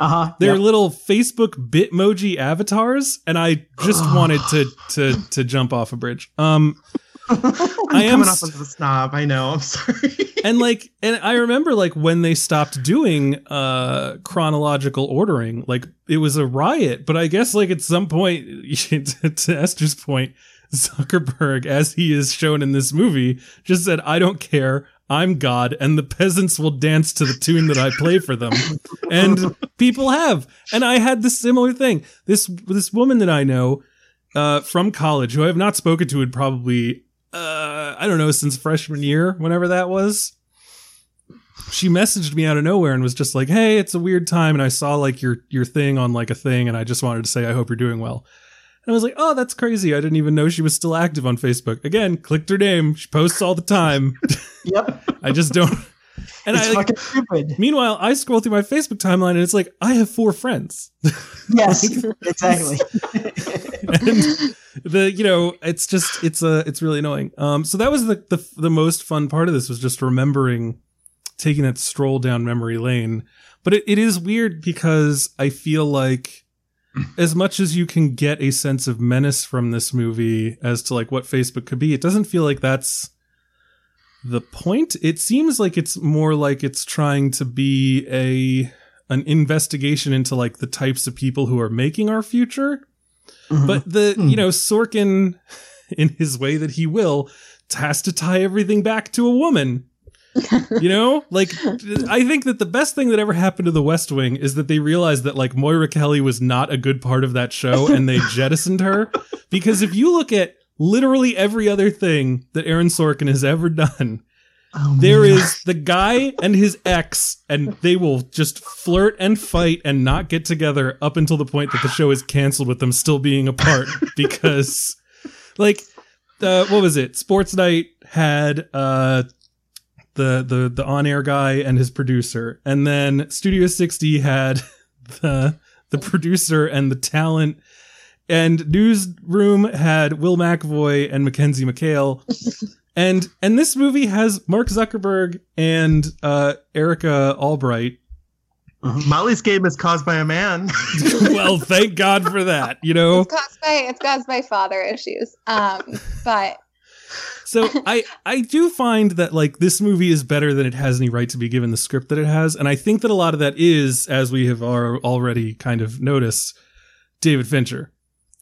Uh-huh. Their yeah. little Facebook Bitmoji avatars, and I just wanted to to to jump off a bridge. Um I'm I am coming off as a snob. I know. I'm sorry. And like, and I remember like when they stopped doing uh, chronological ordering, like it was a riot. But I guess like at some point, to Esther's point, Zuckerberg, as he is shown in this movie, just said, "I don't care. I'm God, and the peasants will dance to the tune that I play for them." And people have. And I had this similar thing. This this woman that I know. uh, from college who I have not spoken to in probably, uh, I don't know, since freshman year, whenever that was. She messaged me out of nowhere and was just like, hey, it's a weird time. And I saw like your, your thing on like a thing. And I just wanted to say, I hope you're doing well. And I was like, oh, that's crazy. I didn't even know she was still active on Facebook. Again, clicked her name. She posts all the time. Yep. I just don't. And it's I, like, fucking stupid. Meanwhile, I scroll through my Facebook timeline and it's like, I have four friends. Yes, like, exactly. And the, you know, it's just, it's a, it's really annoying. Um, so that was the, the, the most fun part of this was just remembering, taking that stroll down memory lane. But it, it is weird because I feel like as much as you can get a sense of menace from this movie as to like what Facebook could be, it doesn't feel like that's the point. It seems like it's more like it's trying to be a an investigation into like the types of people who are making our future. Mm-hmm. But the, mm-hmm. you know, Sorkin in his way that he will has to tie everything back to a woman. You know, like, I think that the best thing that ever happened to the West Wing is that they realized that, like, Moira Kelly was not a good part of that show and they jettisoned her. Because if you look at literally every other thing that Aaron Sorkin has ever done, oh, there man. Is the guy and his ex, and they will just flirt and fight and not get together up until the point that the show is canceled with them still being apart. Because, like, uh, what was it? Sports Night had... uh The, the the on-air guy and his producer. And then Studio sixty had the the producer and the talent. And Newsroom had Will McAvoy and Mackenzie McHale. And and this movie has Mark Zuckerberg and uh, Erica Albright. Mm-hmm. Molly's Game is caused by a man. Well, thank God for that, you know. It's caused by, it's caused by father issues. Um, but... So I, I do find that like this movie is better than it has any right to be given the script that it has. And I think that a lot of that is, as we have are already kind of noticed, David Fincher,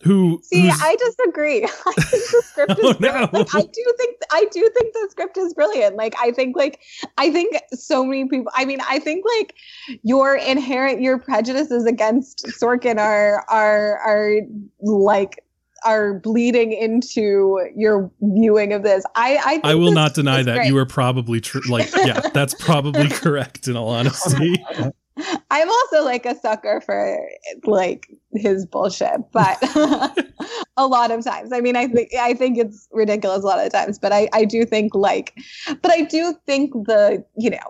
who. See, I disagree. I think the script is oh, no. like, I do think I do think the script is brilliant. Like, I think like I think so many people. I mean, I think like your inherent your prejudices against Sorkin are are are like. are bleeding into your viewing of this. I I, think I will not deny that great. You were probably true. Like, yeah, that's probably correct in all honesty. I'm also like a sucker for like his bullshit, but a lot of times, I mean, I think, I think it's ridiculous a lot of times, but I, I do think like, but I do think the, you know,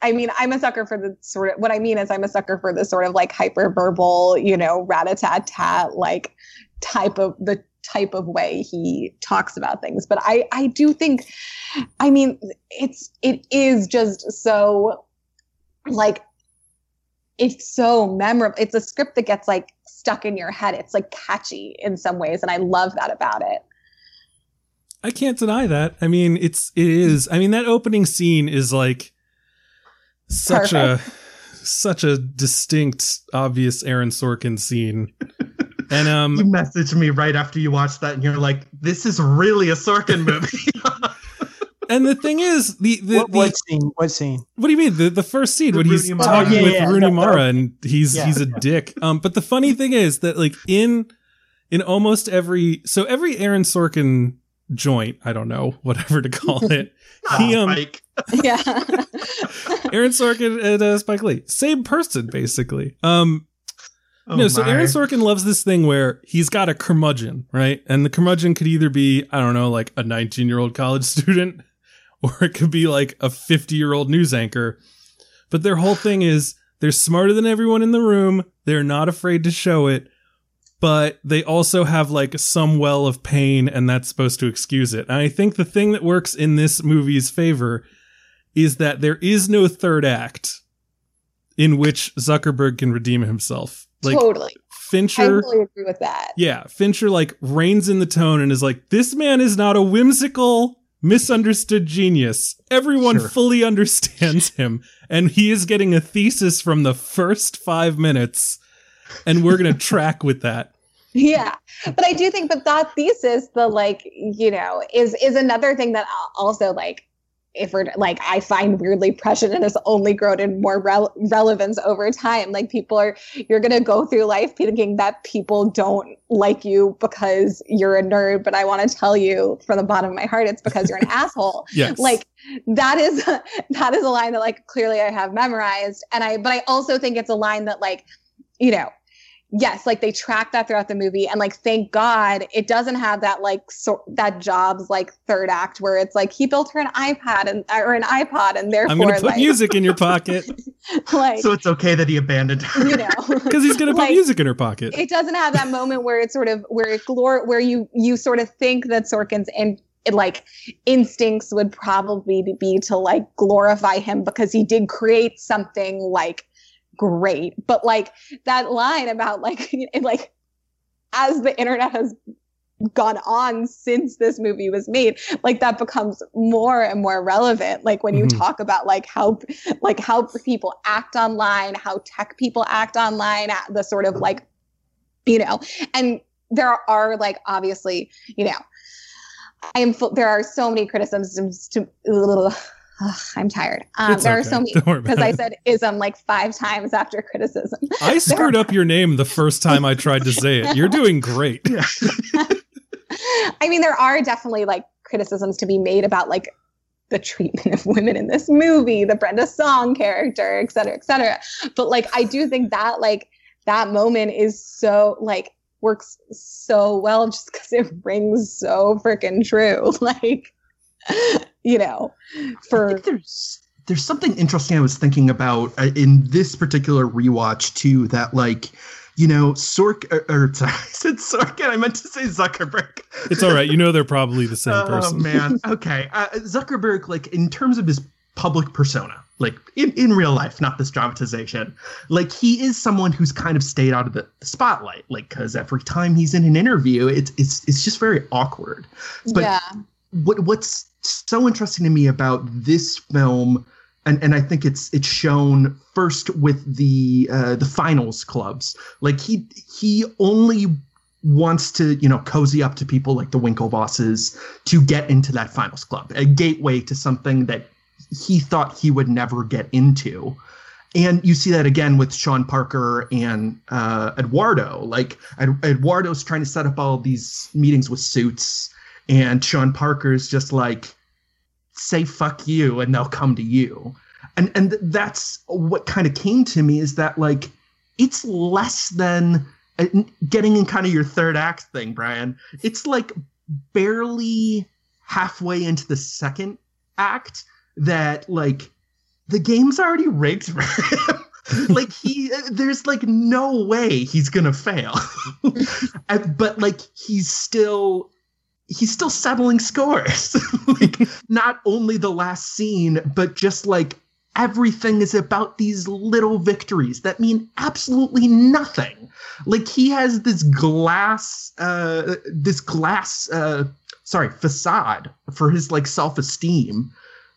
I mean, I'm a sucker for the sort of, what I mean is I'm a sucker for the sort of like hyperverbal, you know, rat-a-tat-tat, like, type of the type of way he talks about things. But I, I do think, I mean, it's, it is just so like, it's so memorable. It's a script that gets like stuck in your head. It's like catchy in some ways. And I love that about it. I can't deny that. I mean, it's, it is. I mean, that opening scene is like such Perfect. a, such a distinct, obvious Aaron Sorkin scene. And um, you messaged me right after you watched that, and you're like, "This is really a Sorkin movie." And the thing is, the, the, what, the what scene? What scene? What do you mean? The the first scene the when Rooney he's Mara. talking oh, yeah, with yeah. Rooney Mara, and he's yeah. he's a dick. Um, but the funny thing is that like in in almost every so every Aaron Sorkin joint, I don't know, whatever to call it, he um, yeah, Aaron Sorkin and uh, Spike Lee, same person basically. Um. Oh no, my. So Aaron Sorkin loves this thing where he's got a curmudgeon, right? And the curmudgeon could either be, I don't know, like a nineteen-year-old college student, or it could be like a fifty-year-old news anchor. But their whole thing is they're smarter than everyone in the room. They're not afraid to show it, but they also have like some well of pain, and that's supposed to excuse it. And I think the thing that works in this movie's favor is that there is no third act in which Zuckerberg can redeem himself. Like, totally. Fincher, I totally agree with that. Yeah. Fincher like reins in the tone and is like, this man is not a whimsical, misunderstood genius. Everyone sure. fully understands him. And he is getting a thesis from the first five minutes. And we're going to track with that. Yeah. But I do think that that thesis, the like, you know, is, is another thing that also like, if we're like, I find weirdly prescient and has only grown in more re- relevance over time. Like people are, you're going to go through life thinking that people don't like you because you're a nerd. But I want to tell you from the bottom of my heart, it's because you're an asshole. Yes. Like that is, that is a line that like clearly I have memorized. And I, but I also think it's a line that like, you know, yes, like they track that throughout the movie, and like thank God it doesn't have that like so, that Jobs like third act where it's like he built her an iPad and or an iPod and therefore I'm gonna put like, music in your pocket. Like so it's okay that he abandoned her, you know, because he's gonna put like, music in her pocket. It doesn't have that moment where it's sort of where it glor where you you sort of think that Sorkin's in. It, like instincts would probably be to like glorify him because he did create something like. Great. But like that line about like, it, like as the internet has gone on since this movie was made, like that becomes more and more relevant. Like when you mm-hmm. talk about like how, like how people act online, how tech people act online, the sort of like, you know, and there are like, obviously, you know, I am, there are so many criticisms to little. Ugh, I'm tired. Um, there okay. are so many because I said ism like five times after criticism. I screwed up your name the first time I tried to say it. You're doing great. Yeah. I mean, there are definitely like criticisms to be made about like the treatment of women in this movie, the Brenda Song character, et cetera, et cetera. But like, I do think that like that moment is so like works so well just because it rings so freaking true. Like. You know, for there's there's something interesting I was thinking about in this particular rewatch too. That like, you know, Sork or, or sorry, I said Sorkin. I meant to say Zuckerberg. It's all right. You know, they're probably the same person. Oh man. Okay, uh, Zuckerberg. Like in terms of his public persona, like in, in real life, not this dramatization. Like he is someone who's kind of stayed out of the spotlight. Like because every time he's in an interview, it's it's it's just very awkward. But yeah. What what's so interesting to me about this film, and, and I think it's it's shown first with the uh, the finals clubs. Like he he only wants to, you know, cozy up to people like the Winklevosses to get into that finals club, a gateway to something that he thought he would never get into. And you see that again with Sean Parker and uh, Eduardo. Like Ed- Eduardo's trying to set up all these meetings with suits. And Sean Parker's just like, say fuck you and they'll come to you. And and that's what kind of came to me is that like, it's less than getting in kind of your third act thing, Brian. It's like barely halfway into the second act that like the game's already rigged for him. Like he, there's like no way he's gonna fail. But like he's still... he's still settling scores. Like not only the last scene, but just like everything is about these little victories that mean absolutely nothing. Like he has this glass, uh, this glass, uh, sorry, facade for his like self-esteem.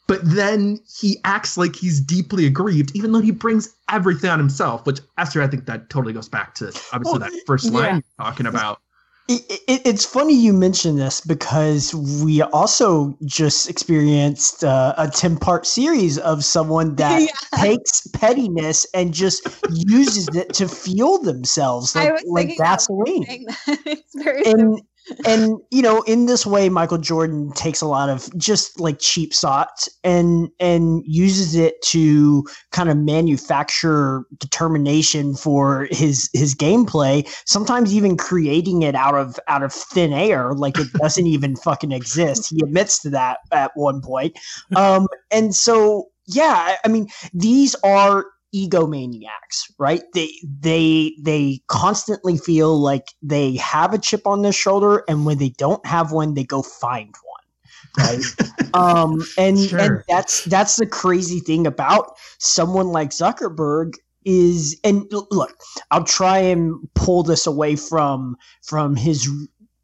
But then he acts like he's deeply aggrieved, even though he brings everything on himself, which Esther, I think that totally goes back to obviously well, that first yeah. line you're talking about. It, it, it's funny you mention this because we also just experienced uh, a ten-part series of someone that yeah. takes pettiness and just uses it to fuel themselves like, I was like gasoline. That. It's very and, and, you know, in this way, Michael Jordan takes a lot of just like cheap shots and and uses it to kind of manufacture determination for his his gameplay, sometimes even creating it out of out of thin air. Like it doesn't even fucking exist. He admits to that at one point. Um, and so, yeah, I mean, these are egomaniacs, right? They they they constantly feel like they have a chip on their shoulder, and when they don't have one, they go find one, right? um, and sure. and that's that's the crazy thing about someone like Zuckerberg is. And look, I'll try and pull this away from from his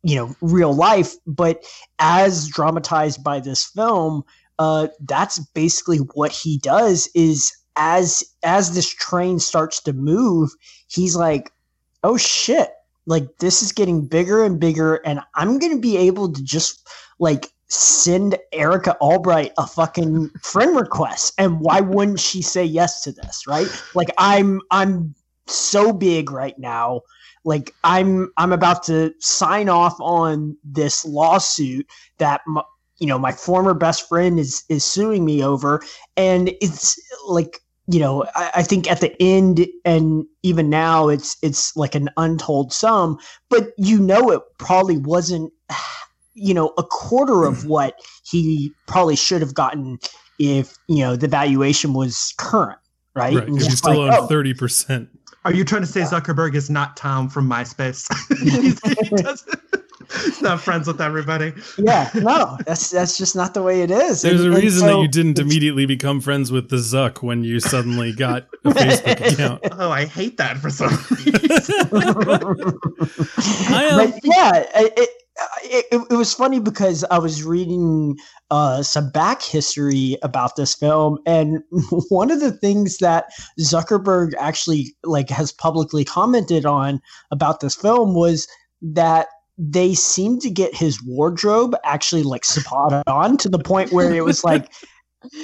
you know real life, but as dramatized by this film, uh, that's basically what he does is. As as this train starts to move, he's like, oh shit, like this is getting bigger and bigger, and I'm going to be able to just like send Erica Albright a fucking friend request, and why wouldn't she say yes to this, right? Like, I'm I'm so big right now. Like, I'm I'm about to sign off on this lawsuit that my, you know, my former best friend is is suing me over, and it's like, you know, I, I think at the end and even now it's it's like an untold sum, but you know, it probably wasn't, you know, a quarter of what he probably should have gotten if, you know, the valuation was current, right? Right. And just still like, own oh. thirty percent. Are you trying to say Zuckerberg is not Tom from MySpace? He's, he doesn't, he's not friends with everybody. Yeah, no, that's that's just not the way it is. There's and, a reason so, that you didn't immediately become friends with the Zuck when you suddenly got a Facebook account. Oh, I hate that for some reason. I, um, but yeah, it, it, it, it was funny because I was reading uh, some back history about this film, and one of the things that Zuckerberg actually like has publicly commented on about this film was that they seemed to get his wardrobe actually like spot on to the point where it was like,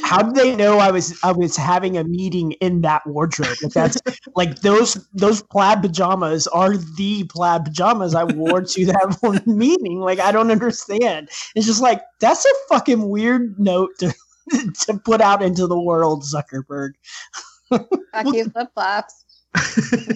how did they know I was I was having a meeting in that wardrobe? Like, that's like those those plaid pajamas are the plaid pajamas I wore to that one meeting. Like, I don't understand. It's just like, that's a fucking weird note to to put out into the world, Zuckerberg. Fucking flip flops.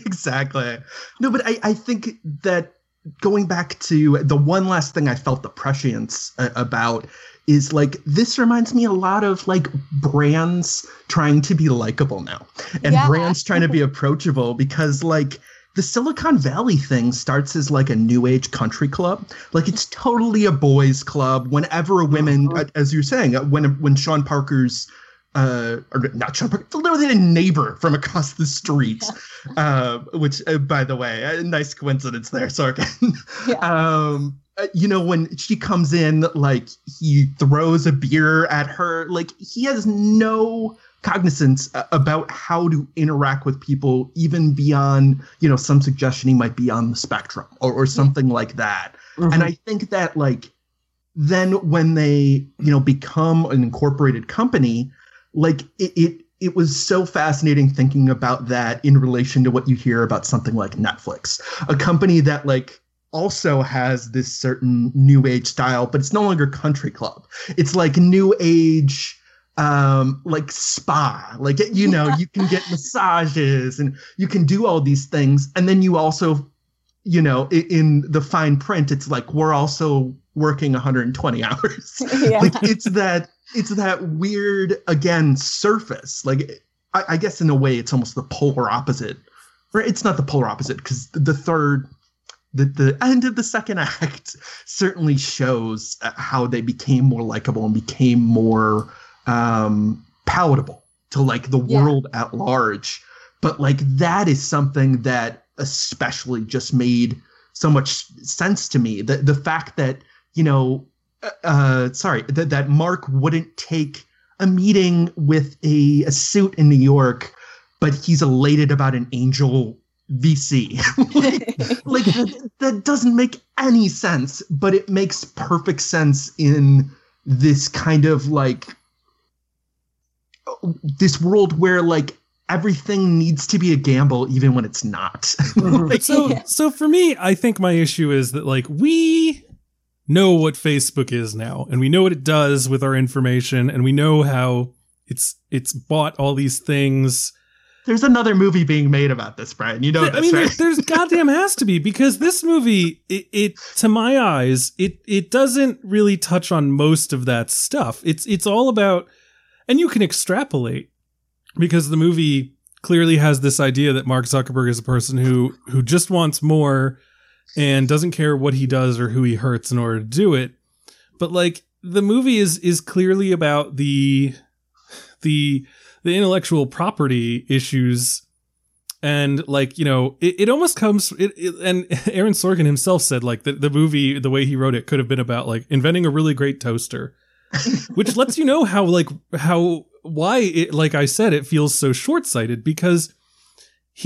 Exactly. No, but I, I think that going back to the one last thing I felt the prescience about is like, this reminds me a lot of like brands trying to be likable now and yeah. brands trying to be approachable, because like the Silicon Valley thing starts as like a new age country club. Like, it's totally a boys club. Whenever a woman, mm-hmm. as you're saying, when, when Sean Parker's, Uh, or not Sean Parker, literally a neighbor from across the street, uh, which, uh, by the way, a nice coincidence there, Sorkin. Yeah. Um, you know, when she comes in, like, he throws a beer at her. Like, he has no cognizance about how to interact with people, even beyond, you know, some suggestion he might be on the spectrum or, or something mm-hmm. like that. Mm-hmm. And I think that, like, then when they, you know, become an incorporated company, like it, it, it was so fascinating thinking about that in relation to what you hear about something like Netflix, a company that like also has this certain new age style, but it's no longer country club. It's like new age, um, like spa, like, you know, you can get massages and you can do all these things. And then you also, you know, in, in the fine print, it's like, we're also working one hundred twenty hours. Yeah. Like it's that, it's that weird, again, surface. Like, I, I guess in a way it's almost the polar opposite. Or it's not the polar opposite, because the third, the, the end of the second act certainly shows how they became more likable and became more um, palatable to, like, the yeah. world at large. But, like, that is something that especially just made so much sense to me. The, the fact that, you know... Uh, sorry, that, that Mark wouldn't take a meeting with a, a suit in New York, but he's elated about an angel V C. like like that, that doesn't make any sense, but it makes perfect sense in this kind of like this world where like everything needs to be a gamble, even when it's not. like, so, yeah. so for me, I think my issue is that like we... know what Facebook is now, and we know what it does with our information, and we know how it's it's bought all these things. There's another movie being made about this, Brian. You know this, I mean, right? There's goddamn has to be, because this movie, it, it to my eyes, it it doesn't really touch on most of that stuff. It's it's all about, and you can extrapolate, because the movie clearly has this idea that Mark Zuckerberg is a person who who just wants more and doesn't care what he does or who he hurts in order to do it. But like the movie is is clearly about the the the intellectual property issues, and like, you know, it, it almost comes it, it, and Aaron Sorkin himself said like the, the movie, the way he wrote it, could have been about like inventing a really great toaster, which lets you know how like how why it, like I said, it feels so short-sighted, because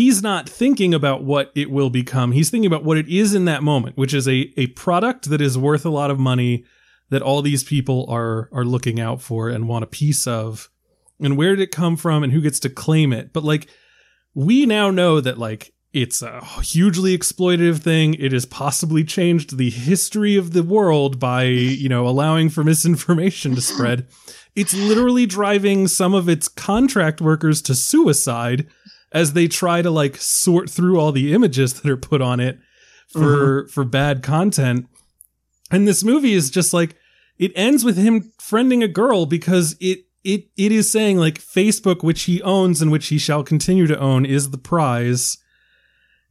he's not thinking about what it will become. He's thinking about what it is in that moment, which is a, a product that is worth a lot of money that all these people are are looking out for and want a piece of, and where did it come from and who gets to claim it? But like, we now know that like it's a hugely exploitative thing. It has possibly changed the history of the world by, you know, allowing for misinformation to spread. It's literally driving some of its contract workers to suicide as they try to like sort through all the images that are put on it for, mm-hmm. for bad content. And this movie is just like, it ends with him friending a girl because it, it, it is saying like Facebook, which he owns and which he shall continue to own, is the prize.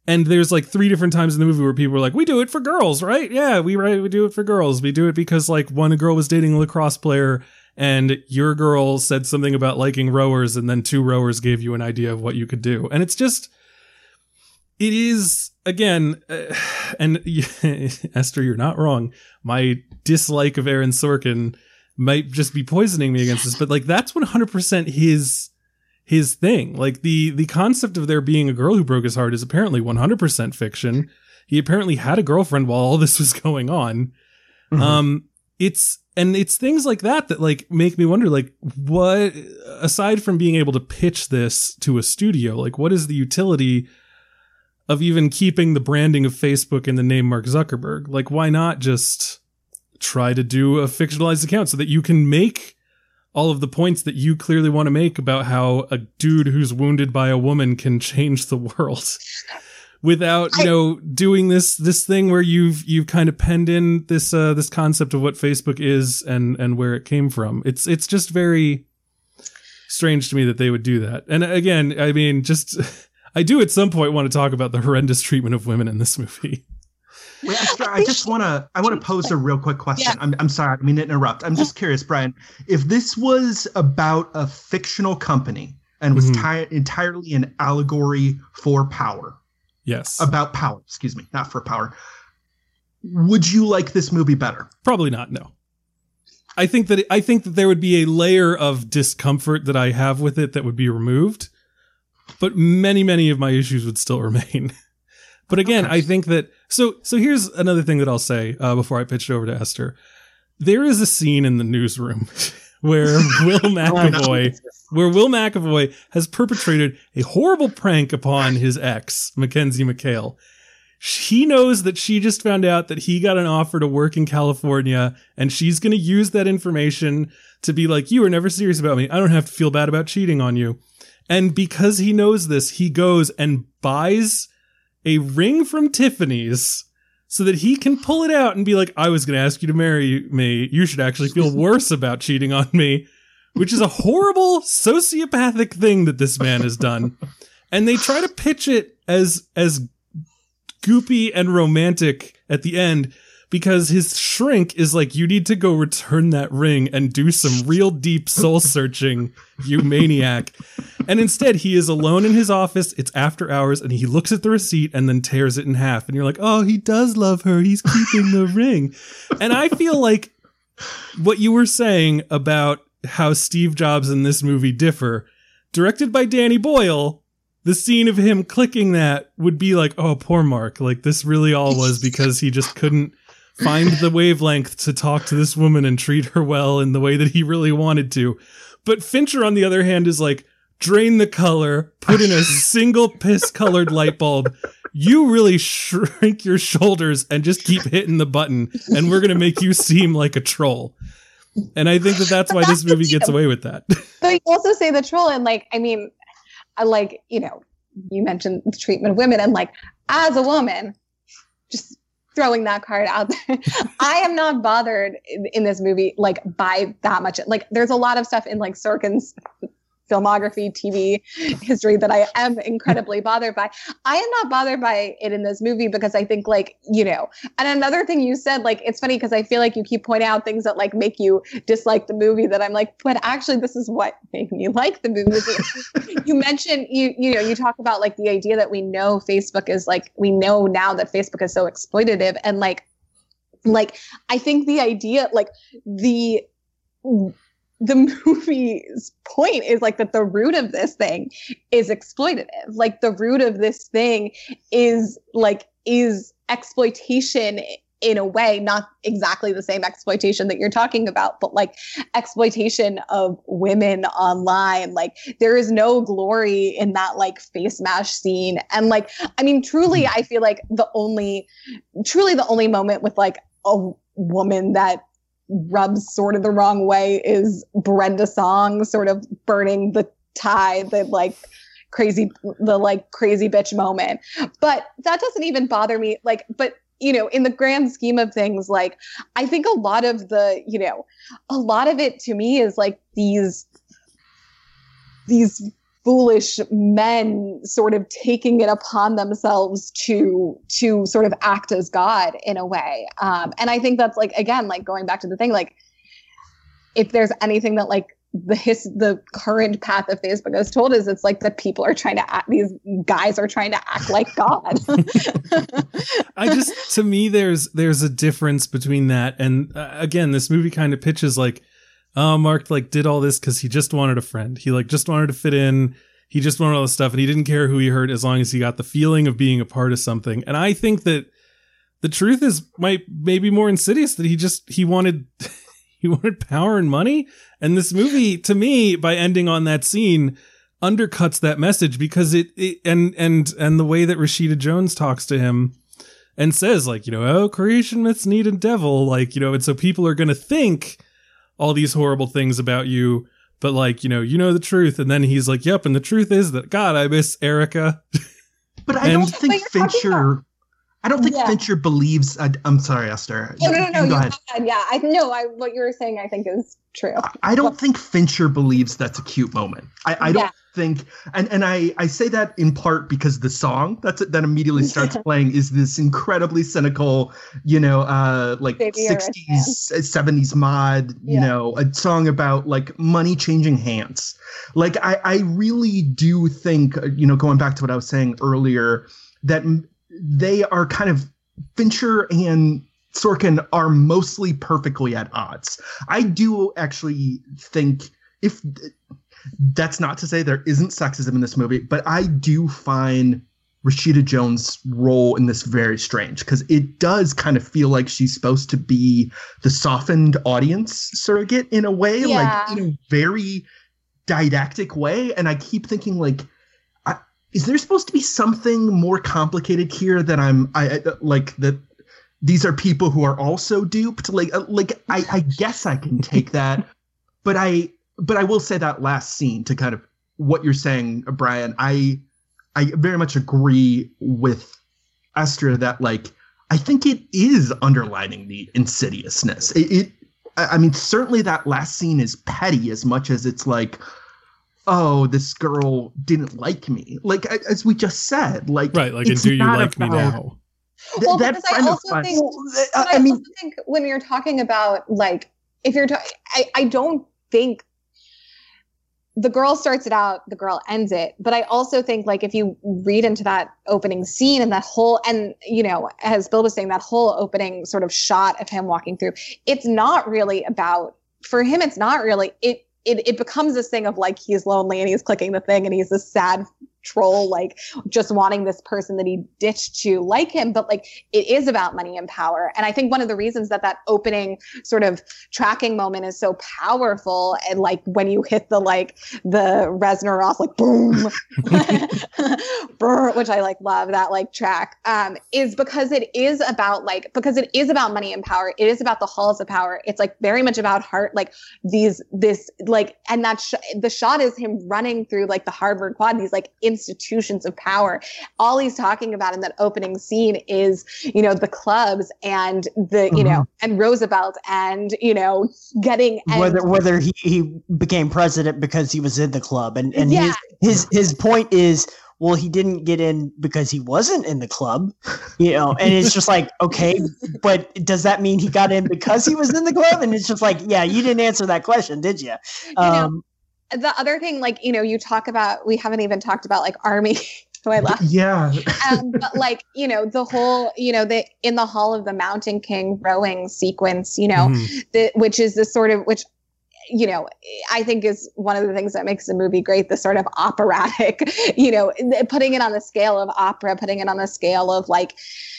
And there's like three different times in the movie where people are like, we do it for girls, right? Yeah, we right, we do it for girls. We do it because like one girl was dating a lacrosse player and your girl said something about liking rowers, and then two rowers gave you an idea of what you could do. And it's just, it is, again, uh, and Esther, you're not wrong. My dislike of Aaron Sorkin might just be poisoning me against this, but like that's one hundred percent his his thing. Like the the concept of there being a girl who broke his heart is apparently one hundred percent fiction. He apparently had a girlfriend while all this was going on. Mm-hmm. Um, it's and it's things like that that like make me wonder, like, what, aside from being able to pitch this to a studio, like what is the utility of even keeping the branding of Facebook and the name Mark Zuckerberg? Like, why not just try to do a fictionalized account so that you can make all of the points that you clearly want to make about how a dude who's wounded by a woman can change the world without, you know, I, doing this, this thing where you've, you've kind of penned in this, uh, this concept of what Facebook is and, and where it came from. It's, it's just very strange to me that they would do that. And again, I mean, just, I do at some point want to talk about the horrendous treatment of women in this movie. Wait, Esther, I just want to, I want to pose a real quick question. Yeah. I'm I'm sorry. I mean to interrupt. I'm just curious, Brian, if this was about a fictional company and was mm-hmm. ti- entirely an allegory for power. Yes. About power. Excuse me. Not for power. Would you like this movie better? Probably not. No. I think that, it, I think that there would be a layer of discomfort that I have with it that would be removed, but many, many of my issues would still remain. But again, okay. I think that, so, so here's another thing that I'll say uh, before I pitch it over to Esther. There is a scene in The Newsroom where Will McAvoy, where Will McAvoy has perpetrated a horrible prank upon his ex, Mackenzie McHale. She knows that she just found out that he got an offer to work in California, and she's going to use that information to be like, you were never serious about me. I don't have to feel bad about cheating on you. And because he knows this, he goes and buys a ring from Tiffany's so that he can pull it out and be like, I was going to ask you to marry me. You should actually feel worse about cheating on me, which is a horrible sociopathic thing that this man has done. And they try to pitch it as, as goopy and romantic at the end because his shrink is like, you need to go return that ring and do some real deep soul searching, you maniac. And instead, he is alone in his office. It's after hours, and he looks at the receipt and then tears it in half. And you're like, oh, he does love her. He's keeping the ring. And I feel like what you were saying about how Steve Jobs in this movie differ, directed by Danny Boyle, the scene of him clicking that would be like, oh, poor Mark. Like, this really all was because he just couldn't find the wavelength to talk to this woman and treat her well in the way that he really wanted to. But Fincher, on the other hand, is like, drain the color, put in a single piss-colored light bulb. You really shrink your shoulders and just keep hitting the button, and we're going to make you seem like a troll. And I think that that's why this movie gets away with that. But you also say the troll, and like, I mean, I like, you know, you mentioned the treatment of women, and like, as a woman, just throwing that card out there, I am not bothered in, in this movie, like, by that much. Like, there's a lot of stuff in like Sorkin's filmography, T V history that I am incredibly bothered by. I am not bothered by it in this movie because I think, like, you know, and another thing you said, like, it's funny because I feel like you keep pointing out things that like make you dislike the movie that I'm like, but actually this is what made me like the movie. You mentioned, you, you know, you talk about like the idea that we know Facebook is like, we know now that Facebook is so exploitative. And like, like, I think the idea, like the, the movie's point is like that the root of this thing is exploitative. Like the root of this thing is like, is exploitation in a way, not exactly the same exploitation that you're talking about, but like exploitation of women online. Like there is no glory in that like face mash scene. And like, I mean, truly, I feel like the only, truly the only moment with like a woman that rubs sort of the wrong way is Brenda Song sort of burning the tie, that like, crazy, the like crazy bitch moment. But that doesn't even bother me. Like, but you know, in the grand scheme of things, like I think a lot of the, you know, a lot of it to me is like these, these foolish men sort of taking it upon themselves to, to sort of act as God in a way. Um, and I think that's like, again, like going back to the thing, like if there's anything that like, the his the current path of Facebook has told us, it's like that people are trying to act, these guys are trying to act like God. I just, to me, there's there's a difference between that and uh, again, this movie kind of pitches like, oh, Mark like did all this because he just wanted a friend, he like just wanted to fit in, he just wanted all this stuff, and he didn't care who he hurt as long as he got the feeling of being a part of something. And I think that the truth is might maybe more insidious, that he just he wanted. He wanted power and money. And this movie, to me, by ending on that scene, undercuts that message, because it, it and and and the way that Rashida Jones talks to him and says, like, you know, oh, creation myths need a devil. Like, you know, and so people are going to think all these horrible things about you. But like, you know, you know the truth. And then he's like, yep. And the truth is that, God, I miss Erica. But I and, don't think Fincher... I don't think yeah. Fincher believes. Uh, I'm sorry, Esther. No, no, no. no go ahead. Ahead. Yeah, I know. I what you were saying, I think, is true. I, I don't think Fincher believes that's a cute moment. I, I don't yeah. think, and and I, I say that in part because the song that's that immediately starts playing is this incredibly cynical, you know, uh, like Baby sixties, seventies mod, you yeah. know, a song about like money changing hands. Like I, I really do think, you know, going back to what I was saying earlier, that. They are kind of, Fincher and Sorkin are mostly perfectly at odds. I do actually think, if that's not to say there isn't sexism in this movie, but I do find Rashida Jones' role in this very strange, because it does kind of feel like she's supposed to be the softened audience surrogate in a way, yeah. like in a very didactic way. And I keep thinking like, is there supposed to be something more complicated here that I'm I like that these are people who are also duped? Like, like I, I guess I can take that. But I but I will say that last scene, to kind of what you're saying, Brian, I, I very much agree with Esther that like I think it is underlining the insidiousness. It, it I mean, certainly that last scene is petty as much as it's like, oh, this girl didn't like me. Like, as we just said, like, right, like, and do you like me now? Th- well, because I also think, uh, I, I mean, also think when you're talking about, like, if you're talking, I don't think the girl starts it out, the girl ends it. But I also think, like, if you read into that opening scene and that whole, and, you know, as Bill was saying, that whole opening sort of shot of him walking through, it's not really about, for him, it's not really, it, It it becomes this thing of like he's lonely and he's clicking the thing and he's this sad troll, like just wanting this person that he ditched to like him. But like it is about money and power. And I think one of the reasons that that opening sort of tracking moment is so powerful, and like when you hit the like the Reznor off like boom, brr, which I like love that like track, um, is because it is about like because it is about money and power. It is about the halls of power. It's like very much about heart, like these this like and that sh- the shot is him running through like the Harvard Quad. He's like institutions of power. All he's talking about in that opening scene is, you know, the clubs and the, you mm-hmm. know, and Roosevelt and, you know, getting and- whether whether he, he became president because he was in the club. And, and yeah. his, his his point is, well, he didn't get in because he wasn't in the club, you know, and it's just like, okay, but does that mean he got in because he was in the club? And it's just like, yeah, you didn't answer that question, did you? Um, you know, the other thing, like, you know, you talk about, we haven't even talked about like Army. So I laughed. Yeah. um, but like, you know, the whole, you know, the, in the Hall of the Mountain King rowing sequence, you know, mm. the, which is this sort of, which you know, I think is one of the things that makes the movie great, the sort of operatic, you know, putting it on the scale of opera, putting it on the scale of like,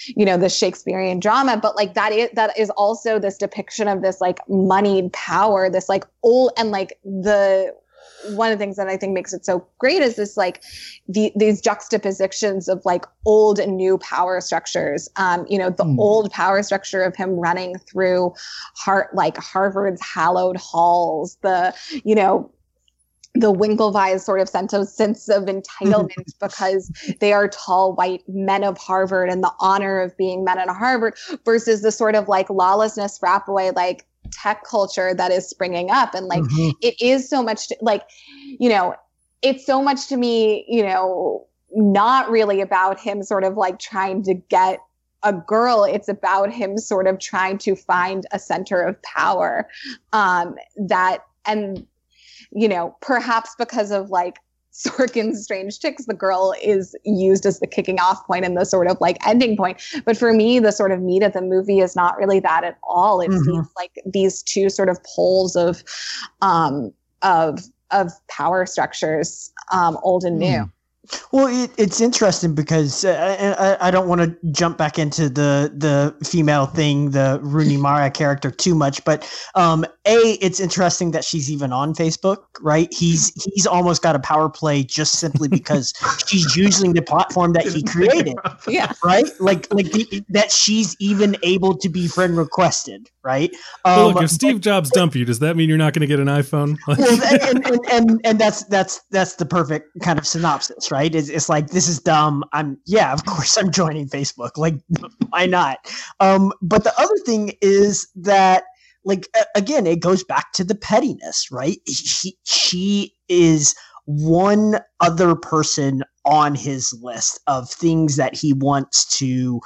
you know, the Shakespearean drama. But like that is, that is also this depiction of this like moneyed power, this like old, and like the, one of the things that I think makes it so great is this like the, these juxtapositions of like old and new power structures. Um, you know, the mm. old power structure of him running through heart, like Harvard's hallowed halls, the, you know, the Winklevoss sort of sense of, sense of entitlement because they are tall white men of Harvard and the honor of being men at Harvard, versus the sort of like lawlessness wrap away, like tech culture that is springing up. And like, mm-hmm. it is so much to, like, you know, it's so much to me, you know, not really about him sort of like trying to get a girl. It's about him sort of trying to find a center of power, um, that, and, you know, perhaps because of like Sorkin's strange tics, the girl is used as the kicking off point and the sort of like ending point. But for me, the sort of meat of the movie is not really that at all. It mm-hmm. seems like these two sort of poles of, um, of, of power structures, um, old and new. Mm. Well, it, it's interesting because uh, and I, I don't want to jump back into the the female thing, the Rooney Mara character too much, but um, A, it's interesting that she's even on Facebook, right? He's he's almost got a power play just simply because she's using the platform that he created, yeah, right? Like like the, that she's even able to be friend requested, right? Um, look, if Steve but, Jobs dumped you, does that mean you're not going to get an iPhone? Well, and, and, and and that's that's that's the perfect kind of synopsis. Right, it's, it's like, this is dumb. I'm yeah, of course I'm joining Facebook. Like, why not? Um, but the other thing is that, like, again, it goes back to the pettiness, right? She, she is one other person on his list of things that he wants to,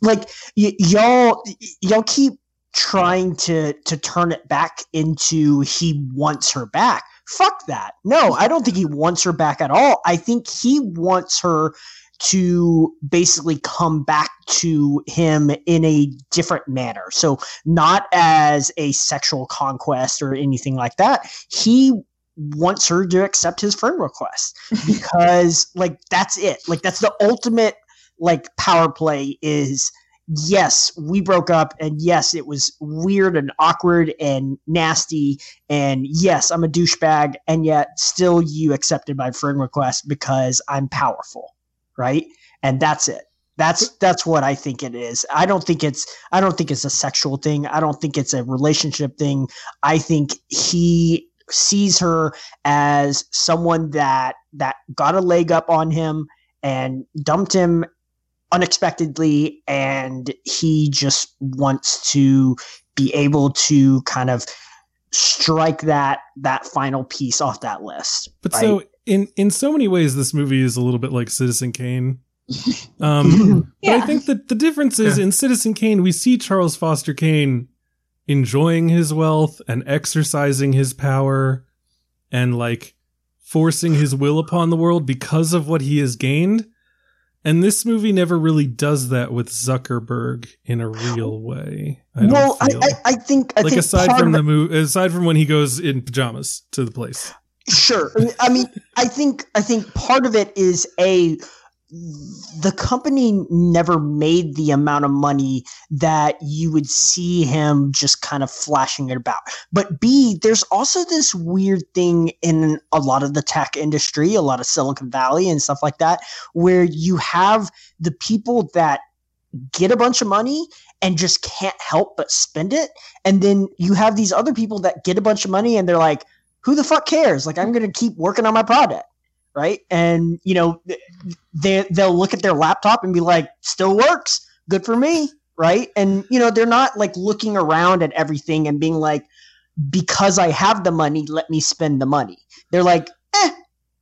like. Y- y'all, y'all keep trying to to turn it back into he wants her back. Fuck that. No, I don't think he wants her back at all. I think he wants her to basically come back to him in a different manner. So not as a sexual conquest or anything like that. He wants her to accept his friend request because like, that's it. Like, that's the ultimate like power play is, yes, we broke up, and yes, it was weird and awkward and nasty, and yes, I'm a douchebag, and yet still you accepted my friend request because I'm powerful, right? And that's it. That's that's what I think it is. I don't think it's I don't think it's a sexual thing. I don't think it's a relationship thing. I think he sees her as someone that that got a leg up on him and dumped him unexpectedly, and he just wants to be able to kind of strike that that final piece off that list. But right? So in in so many ways this movie is a little bit like Citizen Kane. Um yeah. But I think that the difference is yeah. in Citizen Kane we see Charles Foster Kane enjoying his wealth and exercising his power and like forcing his will upon the world because of what he has gained. And this movie never really does that with Zuckerberg in a real way. I well, I, I, I think I like think aside from the movie, aside from when he goes in pajamas to the place. Sure, I mean, I think I think part of it is a the company never made the amount of money that you would see him just kind of flashing it about. But B, there's also this weird thing in a lot of the tech industry, a lot of Silicon Valley and stuff like that, where you have the people that get a bunch of money and just can't help but spend it. And then you have these other people that get a bunch of money and they're like, who the fuck cares? Like, I'm going to keep working on my product. Right. And, you know, they, they'll look at their laptop and be like, still works. Good for me. Right. And, you know, they're not like looking around at everything and being like, because I have the money, let me spend the money. They're like, eh,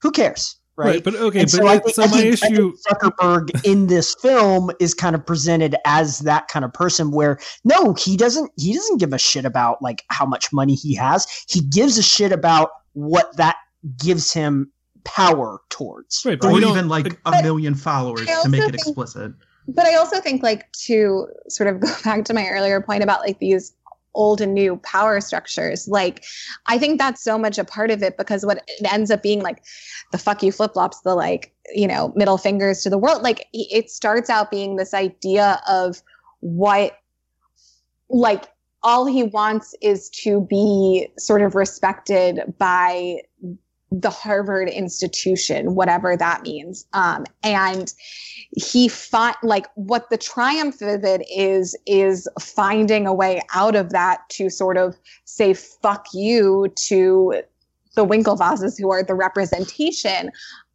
who cares? Right. right but OK, and but so, I think, so my I think, issue Zuckerberg in this film is kind of presented as that kind of person where, no, he doesn't he doesn't give a shit about like how much money he has. He gives a shit about what that gives him power towards, right, or even like a million followers to make it explicit. But I also think, like, to sort of go back to my earlier point about like these old and new power structures. Like, I think that's so much a part of it, because what it ends up being, like, the fuck you flip-flops, the, like, you know, middle fingers to the world. Like, it starts out being this idea of what, like, all he wants is to be sort of respected by the Harvard institution, whatever that means. Um, and he fought, like, what the triumph of it is, is finding a way out of that to sort of say, fuck you to the Winklevosses, who are the representation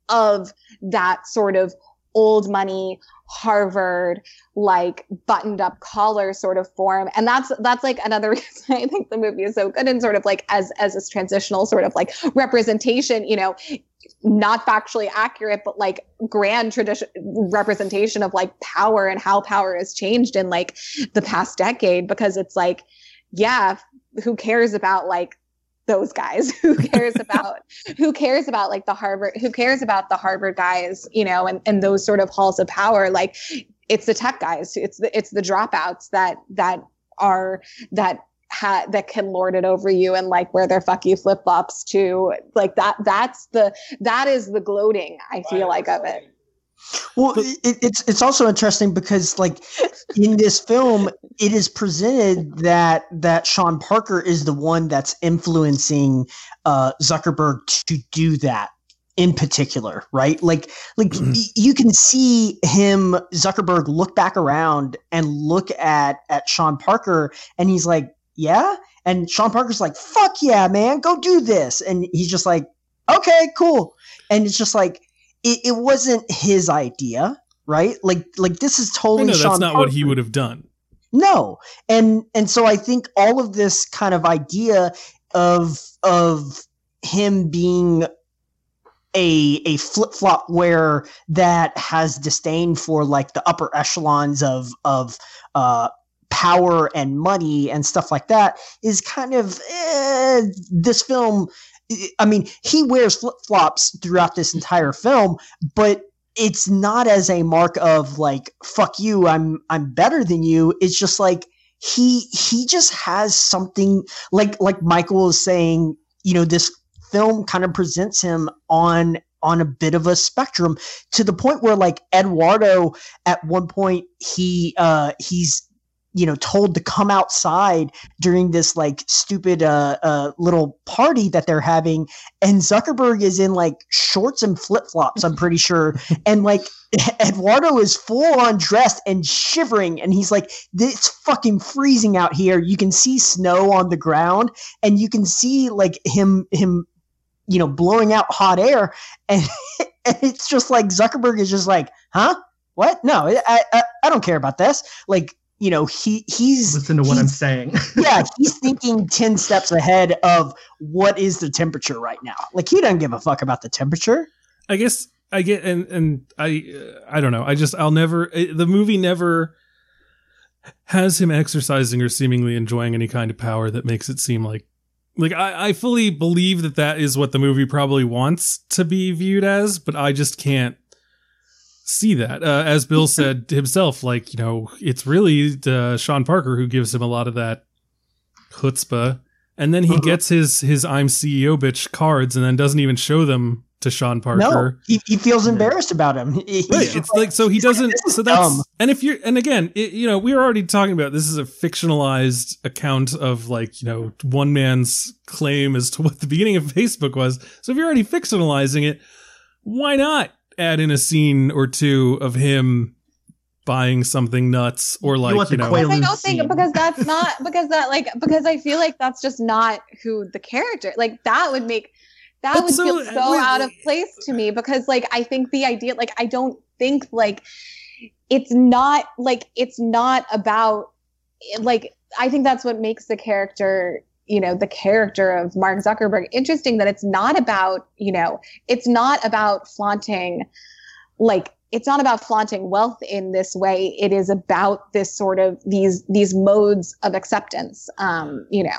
of that sort of old money, Harvard, like, buttoned up collar sort of form. And that's, that's like another reason I think the movie is so good, and sort of like as, as this transitional sort of like representation, you know, not factually accurate, but like grand tradition representation of like power and how power has changed in like the past decade, because it's like, yeah, who cares about like those guys, who cares about, who cares about like the Harvard, who cares about the Harvard guys, you know, and, and those sort of halls of power. Like, it's the tech guys, it's the, it's the dropouts that, that are, that ha that can lord it over you and like wear their fuck you flip flops to like that. That's the, that is the gloating, I feel wow. like, of it. Well, it, it's, it's also interesting because like in this film, it is presented that, that Sean Parker is the one that's influencing uh, Zuckerberg to do that in particular, right? Like, like mm-hmm. y- you can see him, Zuckerberg, look back around and look at, at Sean Parker, and he's like, yeah. And Sean Parker's like, fuck yeah, man, go do this. And he's just like, okay, cool. And it's just like, It, it wasn't his idea, right? Like, like this is totally. No, that's Sean not Parker. What he would have done. No, and and so I think all of this kind of idea of of him being a a flip flop wearer that has disdain for like the upper echelons of of uh, power and money and stuff like that is kind of eh, this film. I mean, he wears flip-flops throughout this entire film, but it's not as a mark of like, fuck you, I'm I'm better than you. It's just like he he just has something like like Michael is saying, you know, this film kind of presents him on on a bit of a spectrum, to the point where like Eduardo at one point he uh he's you know, told to come outside during this like stupid uh, uh little party that they're having, and Zuckerberg is in like shorts and flip-flops, I'm pretty sure, and like Eduardo is full on dressed and shivering, and he's like, it's fucking freezing out here, you can see snow on the ground, and you can see like him him you know blowing out hot air, and, and it's just like Zuckerberg is just like, huh, what, no, I I, I don't care about this, like, you know, he he's listen to what I'm saying. Yeah, he's thinking ten steps ahead of what is the temperature right now. Like, he doesn't give a fuck about the temperature. I guess I get, and and I I don't know. I just I'll never. The movie never has him exercising or seemingly enjoying any kind of power that makes it seem like like I I fully believe that that is what the movie probably wants to be viewed as, but I just can't see that. Uh, as Bill said himself, like, you know, it's really uh, Sean Parker who gives him a lot of that chutzpah, and then he uh-huh. gets his his I'm C E O bitch cards and then doesn't even show them to Sean Parker. No, he, he feels embarrassed yeah. about him. He, right. It's like, so he doesn't. So that's, and if you're, and again, it, you know, we were already talking about this is a fictionalized account of like, you know, one man's claim as to what the beginning of Facebook was. So if you're already fictionalizing it, why not add in a scene or two of him buying something nuts, or like, you, you know, I don't think, because that's not, because that like, because I feel like that's just not who the character, like that would make, that would feel so out of place to me, because like, I think the idea, like, I don't think like, it's not like, it's not about like, I think that's what makes the character, you know, the character of Mark Zuckerberg interesting, that it's not about, you know, it's not about flaunting, like, it's not about flaunting wealth in this way. It is about this sort of these, these modes of acceptance, um, you know.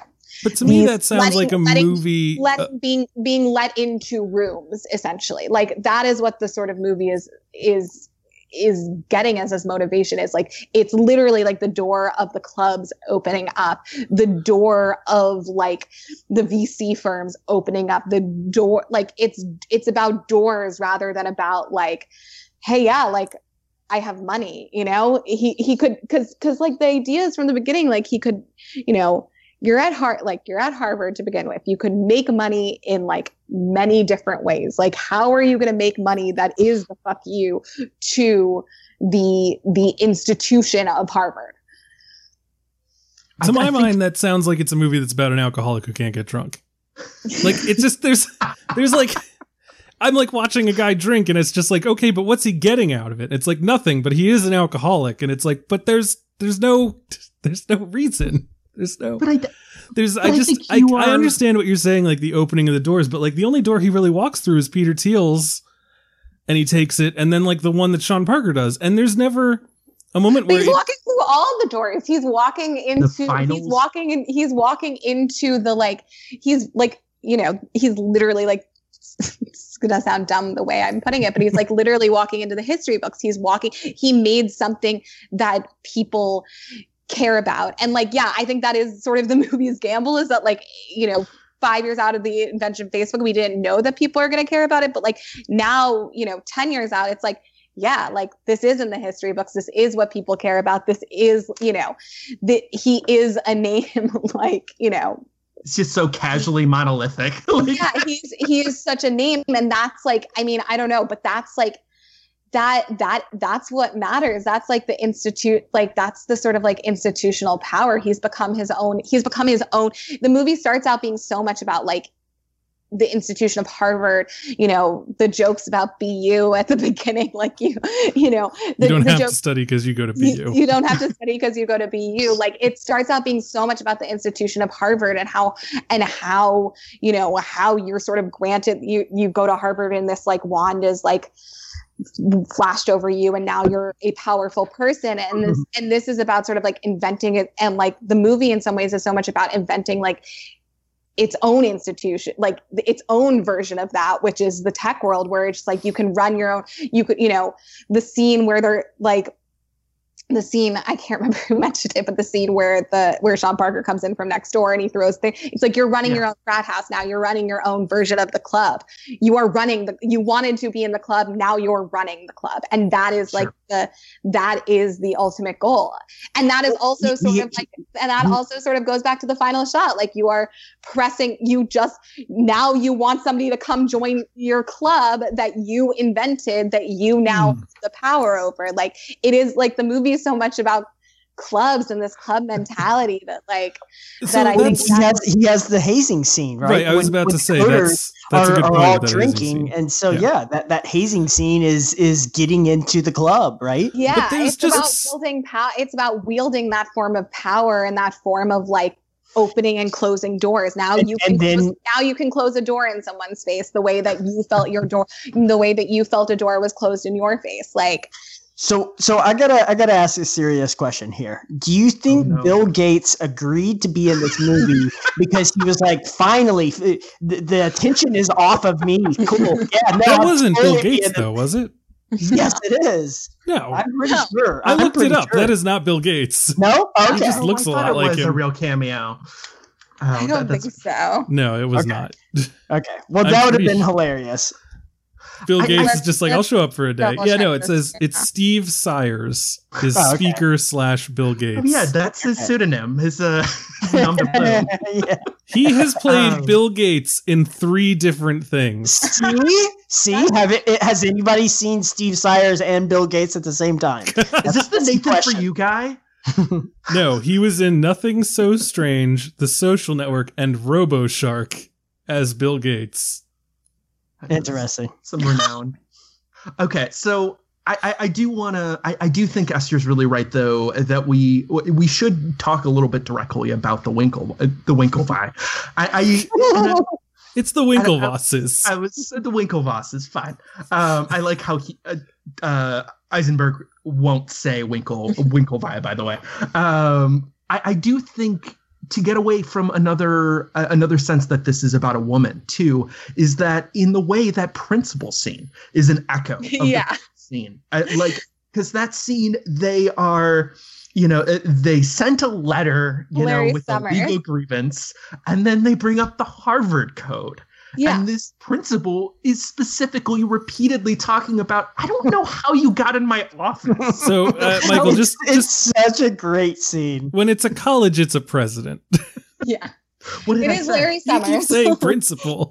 But to me, that sounds letting, like a letting, movie. Let, uh, being, being let into rooms, essentially. Like, that is what the sort of movie is, is, is getting us as motivation is like, it's literally like the door of the clubs opening up, the door of like the V C firms opening up, the door, like it's, it's about doors rather than about like, hey, yeah, like I have money, you know, he, he could, cause, cause like the idea is from the beginning, like he could, you know, you're at heart, like you're at Harvard to begin with, you could make money in like many different ways. Like, how are you going to make money that is the fuck you to the, the institution of Harvard? To my mind, that sounds like it's a movie that's about an alcoholic who can't get drunk. Like, it's just, there's, there's like, I'm like watching a guy drink and it's just like, okay, but what's he getting out of it? It's like nothing, but he is an alcoholic. And it's like, but there's, there's no, there's no reason. There's no, but I, there's, but I just, I, I, I understand what you're saying, like the opening of the doors, but like the only door he really walks through is Peter Thiel's and he takes it. And then like the one that Sean Parker does. And there's never a moment where he's walking through all the doors. He's walking into, he's walking in, he's walking into the, like, he's like, you know, he's literally like, it's going to sound dumb the way I'm putting it, but he's like literally walking into the history books. He's walking, he made something that people care about. And like, yeah, I think that is sort of the movie's gamble, is that like, you know, five years out of the invention of Facebook, we didn't know that people are going to care about it. But like now, you know, ten years out, it's like, yeah, like this is in the history books. This is what people care about. This is, you know, that he is a name like, you know, it's just so casually monolithic. Like, yeah, he's he is such a name, and that's like, I mean, I don't know, but that's like that that that's what matters. That's like the institute, like that's the sort of like institutional power. He's become his own. He's become his own. The movie starts out being so much about like the institution of Harvard, you know, the jokes about B U at the beginning, like you, you know, the, you don't the have jokes, to study because you go to B U. You, you don't have to study because you go to B U. Like it starts out being so much about the institution of Harvard and how, and how, you know, how you're sort of granted, you, you go to Harvard and this like wand is like flashed over you and now you're a powerful person. And this, mm-hmm. and this is about sort of like inventing it. And like the movie in some ways is so much about inventing like its own institution, like its own version of that, which is the tech world, where it's like you can run your own, you could, you know, the scene where they're like, the scene, I can't remember who mentioned it, but the scene where the, where Sean Parker comes in from next door and he throws things, it's like, you're running yeah. your own frat house now, you're running your own version of the club. You are running the, you wanted to be in the club, now you're running the club. And that is sure. like the, that is the ultimate goal. And that is also sort yeah. of like, and that also sort of goes back to the final shot. Like you are pressing, you just, now you want somebody to come join your club that you invented, that you now mm. have the power over. Like it is like the movie so much about clubs and this club mentality that like so that I think he has, he has the hazing scene right, right I was when, about to say that's, that's are, a good are point all drinking and so yeah. yeah that that hazing scene is is getting into the club right yeah it's just about wielding power. It's about wielding that form of power and that form of like opening and closing doors. Now and, you can then, close, now you can close a door in someone's face the way that you felt your door the way that you felt a door was closed in your face. Like So, so I gotta, I gotta ask a serious question here. Do you think oh, no. Bill Gates agreed to be in this movie because he was like, "Finally, the, the attention is off of me." Cool. Yeah, no, that wasn't Bill Gates, though, was it? Yes, it is. No, I'm pretty no. sure. I I'm looked it up. Sure. That is not Bill Gates. No, okay. He just looks oh, a lot like was him. A real cameo. Um, I don't that, think so. No, it was okay. not. Okay, well, that would have been hilarious. Bill Gates is just like, I'll show up for a day. Yeah, no, it says it's Steve Sires, his oh, okay. speaker slash Bill Gates. Oh, yeah, that's his pseudonym, his uh, number play. yeah. He has played um, Bill Gates in three different things. See? See? Have it, it, has anybody seen Steve Sires and Bill Gates at the same time? Is this the Nathan for You guy? No, he was in Nothing So Strange, The Social Network, and RoboShark as Bill Gates. Interesting. Some renown. Okay, so I, I, I do want to. I, I do think Esther's really right, though, that we we should talk a little bit directly about the Winkle the Winklevi. I, I it's the Winklevosses. I, I, I was the Winklevosses. Fine. Um, I like how he, uh, uh, Eisenberg won't say Winkle Winklevi. By the way, um, I, I do think. To get away from another uh, another sense that this is about a woman too is that in the way that principal scene is an echo of yeah. the scene. I, like because that scene, they are, you know, they sent a letter, you Larry know, with a legal grievance, and then they bring up the Harvard Code. Yeah. And this principal is specifically repeatedly talking about, I don't know how you got in my office. So, uh, Michael, it's, just, it's just such a great scene. When it's a college, it's a president. Yeah. What it I is say? Larry Summers. You keep saying principal.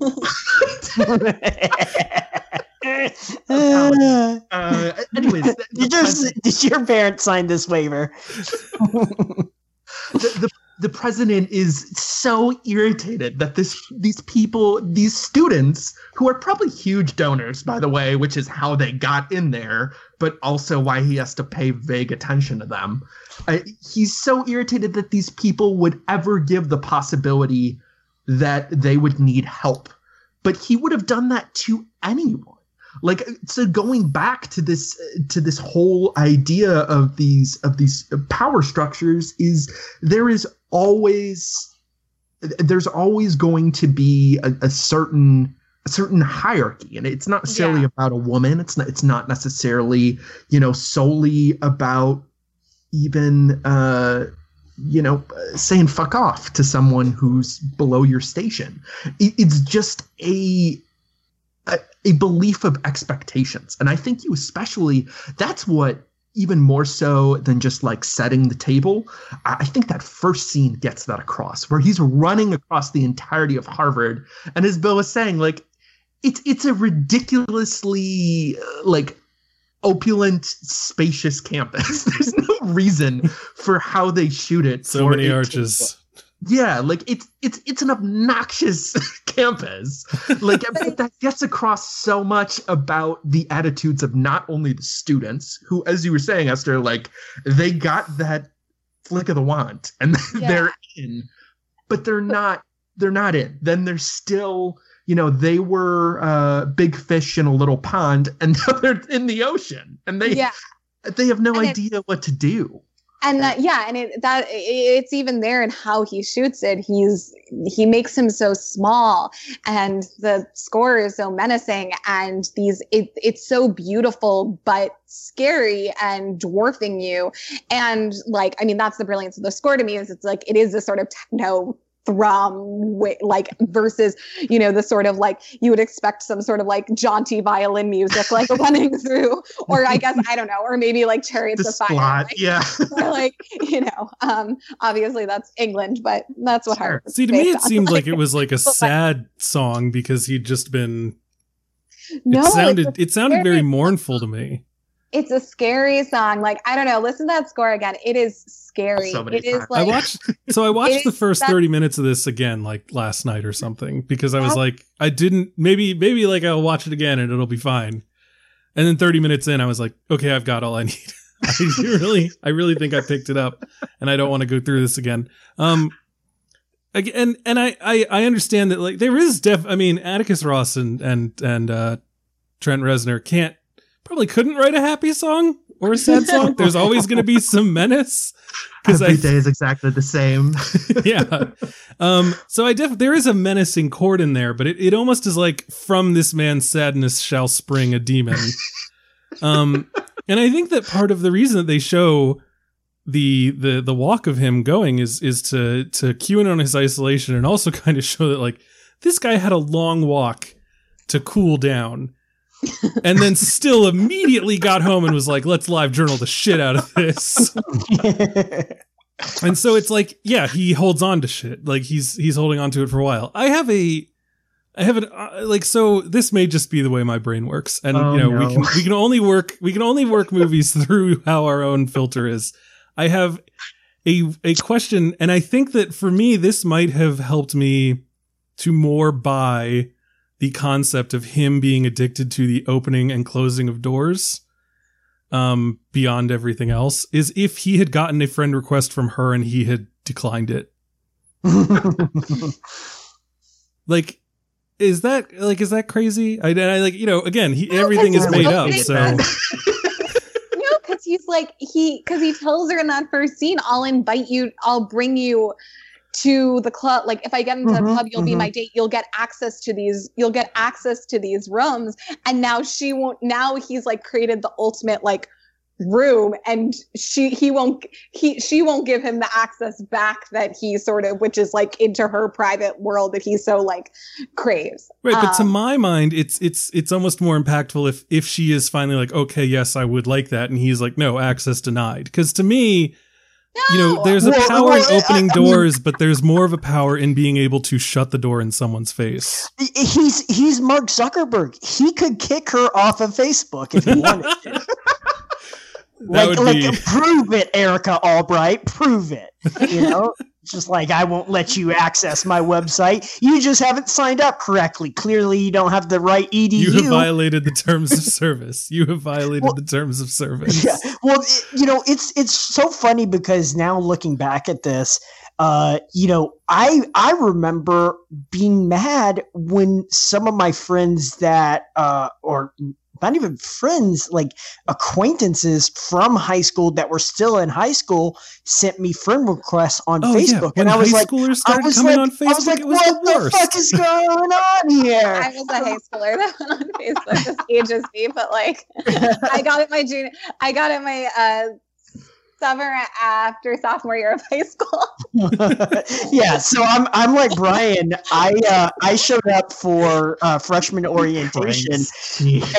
uh, uh, anyways. You just, did your parents sign this waiver? the, the The president is so irritated that this, these people, these students, who are probably huge donors, by the way, which is how they got in there, but also why he has to pay vague attention to them. Uh, he's so irritated that these people would ever give the possibility that they would need help. But he would have done that to anyone. Like, so going back to this to this whole idea of these of these power structures is there is always there's always going to be a, a certain a certain hierarchy, and it's not necessarily yeah. about a woman. It's not it's not necessarily, you know, solely about even uh, you know, saying fuck off to someone who's below your station. It, it's just a A, a belief of expectations. And I think you especially, that's what, even more so than just like setting the table, I, I think that first scene gets that across, where he's running across the entirety of Harvard. And as Bill was saying, like, it's it's a ridiculously, like, opulent, spacious campus. There's no reason for how they shoot it. So many arches. Table. Yeah, like it's it's it's an obnoxious campus. Like that gets across so much about the attitudes of not only the students, who, as you were saying, Esther, like they got that flick of the wand and yeah. they're in, but they're not they're not in. Then they're still, you know, they were uh, big fish in a little pond, and now they're in the ocean, and they yeah. they have no and idea what to do. And that, yeah, and it, that it's even there in how he shoots it. He's he makes him so small, and the score is so menacing, and these it it's so beautiful, but scary and dwarfing you. And like, I mean, that's the brilliance of the score to me. Is it's like it is this sort of techno thrum, like versus, you know, the sort of like you would expect some sort of like jaunty violin music like running through, or I guess I don't know, or maybe like Chariots the of Fire, like, yeah, or like, you know, um, obviously that's England, but that's what. Sure. See, to me, it on. seemed like it was like a sad song because he'd just been. No, it sounded it sounded very mournful to me. It's a scary song. Like, I don't know. Listen to that score again. It is scary. So it is like, I watched, so I watched the first that, thirty minutes of this again, like last night or something, because I was like, I didn't, maybe, maybe like I'll watch it again and it'll be fine. And then thirty minutes in, I was like, okay, I've got all I need. I really, I really think I picked it up, and I don't want to go through this again. Um, and, and I, I, I understand that, like, there is def, I mean, Atticus Ross and, and, and, uh, Trent Reznor can't, probably couldn't write a happy song or a sad song. There's always going to be some menace. Every I, day is exactly the same. Yeah. Um, so I def- there is a menacing chord in there, but it, it almost is like, from this man's sadness shall spring a demon. Um, and I think that part of the reason that they show the the the walk of him going is is to, to cue in on his isolation, and also kind of show that, like, this guy had a long walk to cool down. And then still immediately got home and was like, let's live journal the shit out of this. And so it's like, yeah, he holds on to shit. Like, he's, he's holding on to it for a while. I have a, I have an, uh, like, so this may just be the way my brain works. And, oh, you know, no. we can, we can only work, we can only work movies through how our own filter is. I have a, a question. And I think that for me, this might have helped me to more buy the concept of him being addicted to the opening and closing of doors, um, beyond everything else, is if he had gotten a friend request from her and he had declined it. Like, is that like, is that crazy? I, I like, you know, again, he, no, everything is made up. So no, cause he's like, he, cause he tells her in that first scene, I'll invite you, I'll bring you to the club, like if I get into mm-hmm, the club, you'll mm-hmm. be my date. You'll get access to these. You'll get access to these rooms. And now she won't. Now he's like created the ultimate like room, and she he won't he she won't give him the access back that he sort of, which is like into her private world that he so like craves. Right, but um, to my mind, it's it's it's almost more impactful if if she is finally like, okay, yes, I would like that, and he's like, no, access denied. Because to me, no! you know, there's a well, power well, in opening I, I doors, mean, but there's more of a power in being able to shut the door in someone's face. He's he's Mark Zuckerberg. He could kick her off of Facebook if he wanted to. That like, like be... prove it, Erica Albright. Prove it. You know, just like, I won't let you access my website. You just haven't signed up correctly. Clearly, you don't have the right E D U. You have violated the terms of service. You have violated well, the terms of service. Yeah. Well, it, you know, it's it's so funny because now looking back at this, uh, you know, I I remember being mad when some of my friends that uh or. not even friends, like acquaintances from high school that were still in high school sent me friend requests on oh, Facebook. Yeah. And I was like, I was like, I was like, what the, the fuck is going on here? I was a high schooler that went on Facebook. This ages me, but like I got it my junior, I got it my, uh, summer after sophomore year of high school. Yeah, so I'm I'm like Brian. I uh, I showed up for uh, freshman orientation,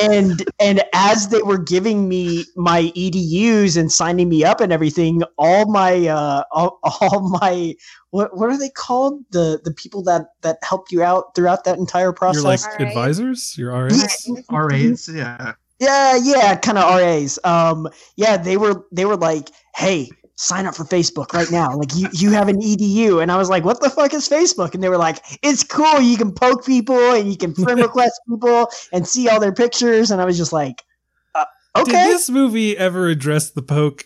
and and as they were giving me my E D Us and signing me up and everything, all my uh, all, all my what what are they called? The the people that that help you out throughout that entire process. You're like R As? Advisors. You're R As. R As. Yeah. Yeah, yeah, kind of R As. Um, yeah, they were they were like, "Hey, sign up for Facebook right now. Like, you you have an E D U," and I was like, "What the fuck is Facebook?" And they were like, "It's cool. You can poke people and you can friend request people and see all their pictures." And I was just like, uh, "Okay." Did this movie ever address the poke?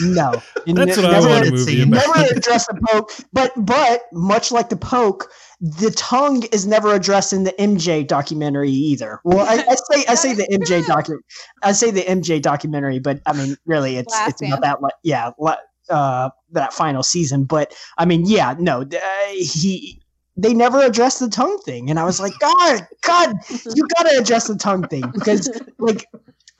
No, that's ne- what I want a movie about. Never address the poke, but but much like the poke, the tongue is never addressed in the M J documentary either. Well, I, I say I say the M J docu, I say the M J documentary, but I mean, really, it's Last it's not that like yeah, uh, that final season. But I mean, yeah, no, uh, he they never addressed the tongue thing, and I was like, God, God, you gotta address the tongue thing because like.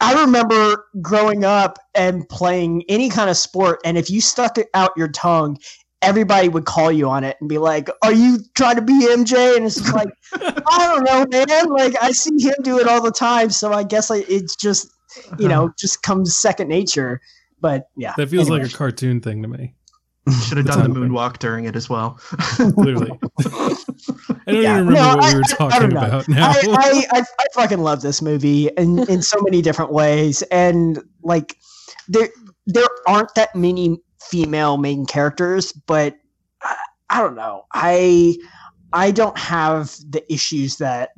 I remember growing up and playing any kind of sport, and if you stuck out your tongue, everybody would call you on it and be like, "Are you trying to be M J?" And it's like, I don't know, man. Like, I see him do it all the time, so I guess like, it's just, you know, just comes second nature. But yeah, that feels anyway. like a cartoon thing to me. Should have done the moonwalk during it as well. Clearly. I don't yeah. even remember no, what I, we were talking I about now. I, I, I, I fucking love this movie in, in so many different ways. And like there there aren't that many female main characters, but I, I don't know. I I don't have the issues that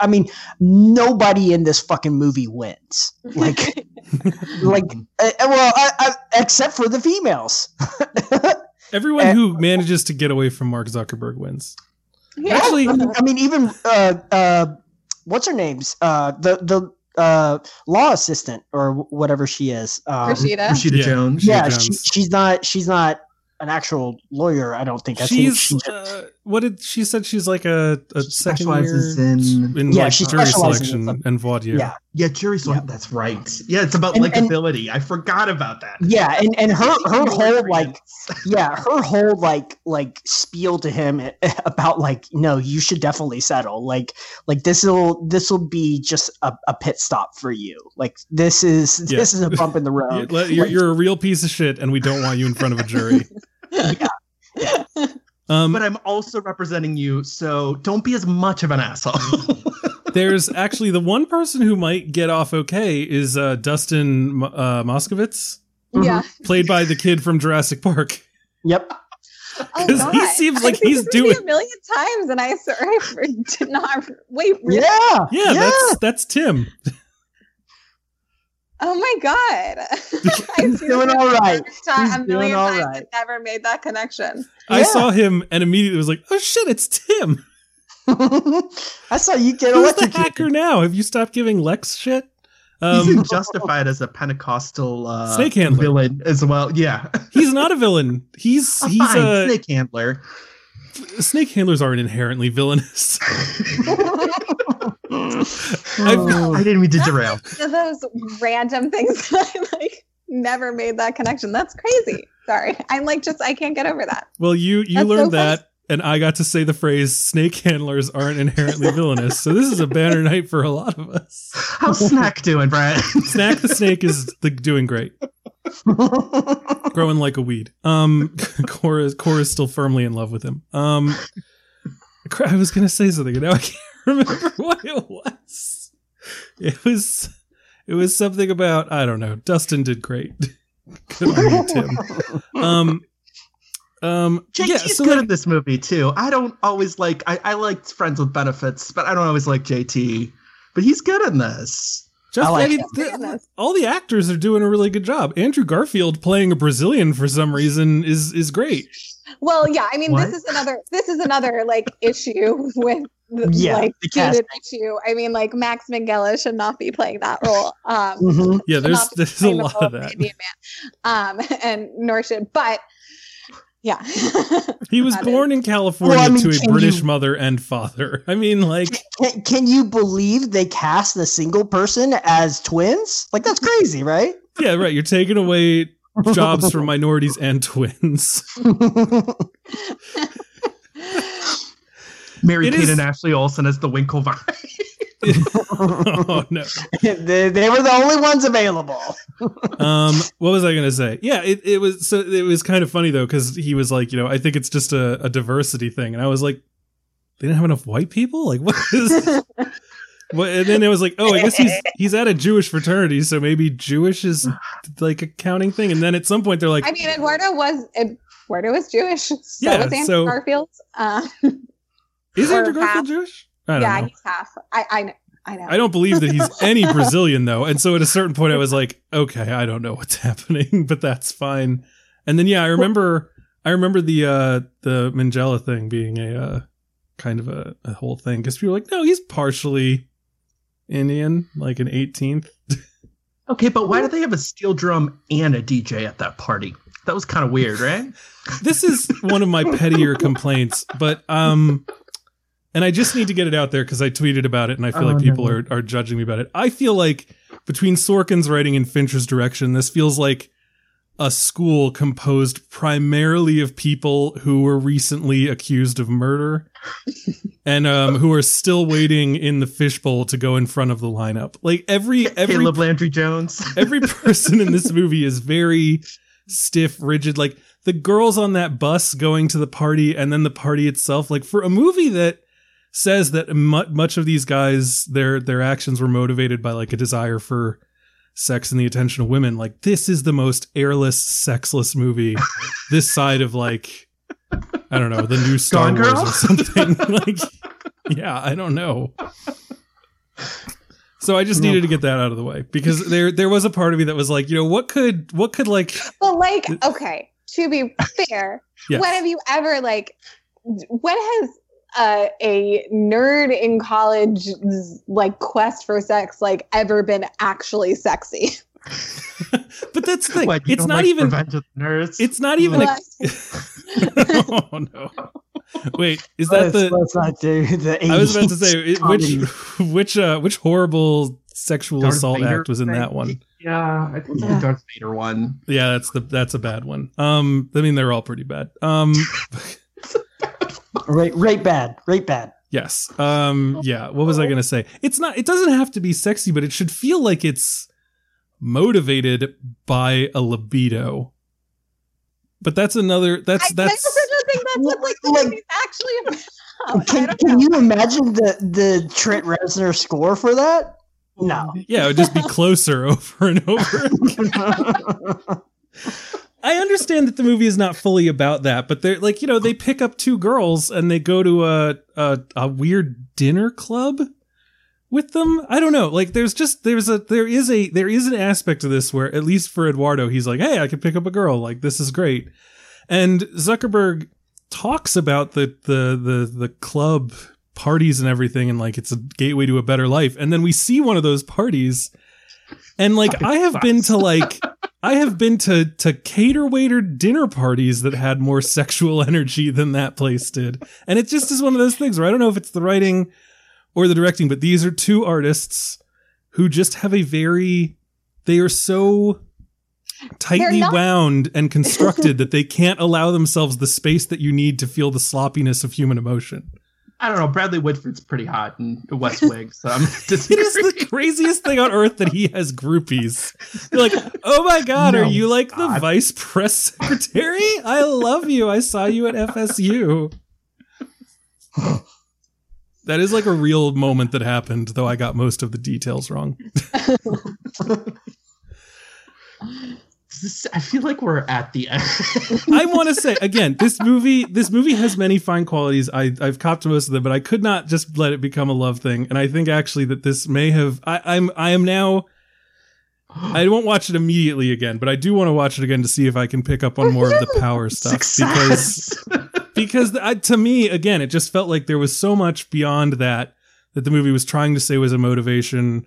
I mean, nobody in this fucking movie wins. Like, like, uh, well, I, I, except for the females. Everyone and, who manages to get away from Mark Zuckerberg wins. Yeah. Actually, I mean, I mean even uh, uh, what's her name's uh, the the uh, law assistant or whatever she is, um, Rashida Rashida yeah. Jones. Yeah, Jones. She, she's not. She's not. An actual lawyer, I don't think. I she's think she, uh, what did she said? She's like a, a second year in, in yeah, like she jury selection in and voir dire. Yeah, yeah, jury selection. Yeah. That's right. Yeah, it's about and, likability. And, I forgot about that. Yeah, and, and her her whole like yeah her whole like like spiel to him about like, no, you should definitely settle. Like like this will this will be just a, a pit stop for you. Like this is yeah. this is a bump in the road. You're, like, you're a real piece of shit, and we don't want you in front of a jury. Yeah. Yeah. Um, but I'm also representing you, so don't be as much of an asshole. There's actually the one person who might get off okay is uh, Dustin uh, Moskovitz. Yeah. Played by the kid from Jurassic Park. Yep. Because oh, he seems like he's doing a million times, and I sorry for did not wait. Really? Yeah, yeah, yeah, that's that's Tim. Oh my God! He's doing all right. He's doing all right. I never made that connection. I yeah. saw him and immediately was like, "Oh shit, it's Tim." I saw you get electrocuted. Who's the hacker now? Have you stopped giving Lex shit? Um, He's justified as a Pentecostal uh, snake handler villain as well. Yeah, he's not a villain. He's he's Fine, a snake handler. Snake handlers aren't inherently villainous. oh, I didn't mean to derail. Those random things that I like never made that connection. That's crazy. Sorry. I'm like, just, I can't get over that. Well, you, you That's learned so that. Funny. And I got to say the phrase snake handlers aren't inherently villainous. So this is a banner night for a lot of us. How's Snack doing, Brad? Snack the snake is the, doing great. Growing like a weed. Um, Cora, Cora's still firmly in love with him. Um, I was going to say something, and now I can't remember what it was. It was, it was something about, I don't know. Dustin did great. Good on you, Tim. Um, Um, J T's yeah, so good like, in this movie too. I don't always like. I, I liked Friends with Benefits, but I don't always like J T. But he's good in this. Just I like it, the, all the actors are doing a really good job. Andrew Garfield playing a Brazilian for some reason is is great. Well, yeah, I mean, what? this is another this is another like issue with the, yeah, like the cast issue. I mean, like Max Minghella should not be playing that role. Um, mm-hmm. Yeah, there's there's a lot of that. Indian man. Um, and nor should, but. Yeah. He was born is. in California well, I mean, to a British you, mother and father. I mean, like... Can, can you believe they cast a single person as twins? Like, that's crazy, right? Yeah, right. You're taking away jobs from minorities and twins. Mary Kate is... and Ashley Olsen as the Winklevoss. Oh, no. They, they were the only ones available. um, what was I going to say? Yeah, it, it was so it was kind of funny, though, because he was like, you know, I think it's just a, a diversity thing. And I was like, they didn't have enough white people? Like, what is what? And then it was like, oh, I guess he's he's at a Jewish fraternity, so maybe Jewish is like a counting thing. And then at some point they're like, I mean, Eduardo was Eduardo was Jewish. So yeah, was Andrew so, Garfield. Uh, is Andrew Garfield half. Jewish? I don't yeah, know. He's half. I, I know. I know. I don't believe that he's any Brazilian, though. And so at a certain point, I was like, okay, I don't know what's happening, but that's fine. And then, yeah, I remember, I remember the uh, the Minghella thing being a uh, kind of a, a whole thing because people were like, no, he's partially Indian, like an eighteenth. Okay, but why do they have a steel drum and a D J at that party? That was kind of weird, right? This is one of my pettier complaints, but um. And I just need to get it out there because I tweeted about it and I feel oh, like people no. are, are judging me about it. I feel like between Sorkin's writing and Fincher's direction, this feels like a school composed primarily of people who were recently accused of murder and um, who are still waiting in the fishbowl to go in front of the lineup. Like every, every Caleb Landry Jones, every person in this movie is very stiff, rigid, like the girls on that bus going to the party and then the party itself, like for a movie that says that much of these guys, their their actions were motivated by like a desire for sex and the attention of women. Like this is the most airless, sexless movie this side of like, I don't know, the new Star Gone Wars Girl? Or something. Like, yeah, I don't know. So I just needed to get that out of the way because there there was a part of me that was like, you know, what could what could like. Well, like, okay, to be fair, yes. When have you ever like, when has. Uh, a nerd in college like quest for sex like ever been actually sexy? But that's the thing. What, it's, not like even, the nerds? it's not even it's not even oh no wait is that let's, the let's not do the I was about to say which which uh, which horrible sexual Darth assault Vader act was in thing. That one yeah I think yeah. the Darth Vader one yeah that's the that's a bad one um I mean they're all pretty bad um Right, right bad, right bad. Yes. Um. Yeah. What was I going to say? It's not, it doesn't have to be sexy, but it should feel like it's motivated by a libido. But that's another, that's, I, that's. I don't think that's what like, the like, movie's actually about. Can, can you imagine the, the Trent Reznor score for that? No. Yeah, it would just be closer over and over. I understand that the movie is not fully about that, but they're like, you know, they pick up two girls and they go to a, a, a weird dinner club with them. I don't know. Like there's just, there's a, there is a, there is an aspect of this where at least for Eduardo, he's like, hey, I can pick up a girl. Like, this is great. And Zuckerberg talks about the, the, the, the club parties and everything. And like, it's a gateway to a better life. And then we see one of those parties. And like, I have been to like, I have been to, to cater waiter dinner parties that had more sexual energy than that place did. And it just is one of those things where I don't know if it's the writing or the directing, but these are two artists who just have a very, they are so tightly not- wound and constructed that they can't allow themselves the space that you need to feel the sloppiness of human emotion. I don't know. Bradley Whitford's pretty hot in West Wing, so I'm just. It is the craziest thing on earth that he has groupies. They're like, oh my God, no, are you like God. The vice press secretary? I love you. I saw you at F S U. That is like a real moment that happened, though I got most of the details wrong. I feel like we're at the end. I want to say again, this movie, this movie has many fine qualities. I, I've copped most of them, but I could not just let it become a love thing. And I think actually that this may have. I, I'm. I am now. I won't watch it immediately again, but I do want to watch it again to see if I can pick up on more of the power stuff. Success. Because because I, to me, again, it just felt like there was so much beyond that that the movie was trying to say was a motivation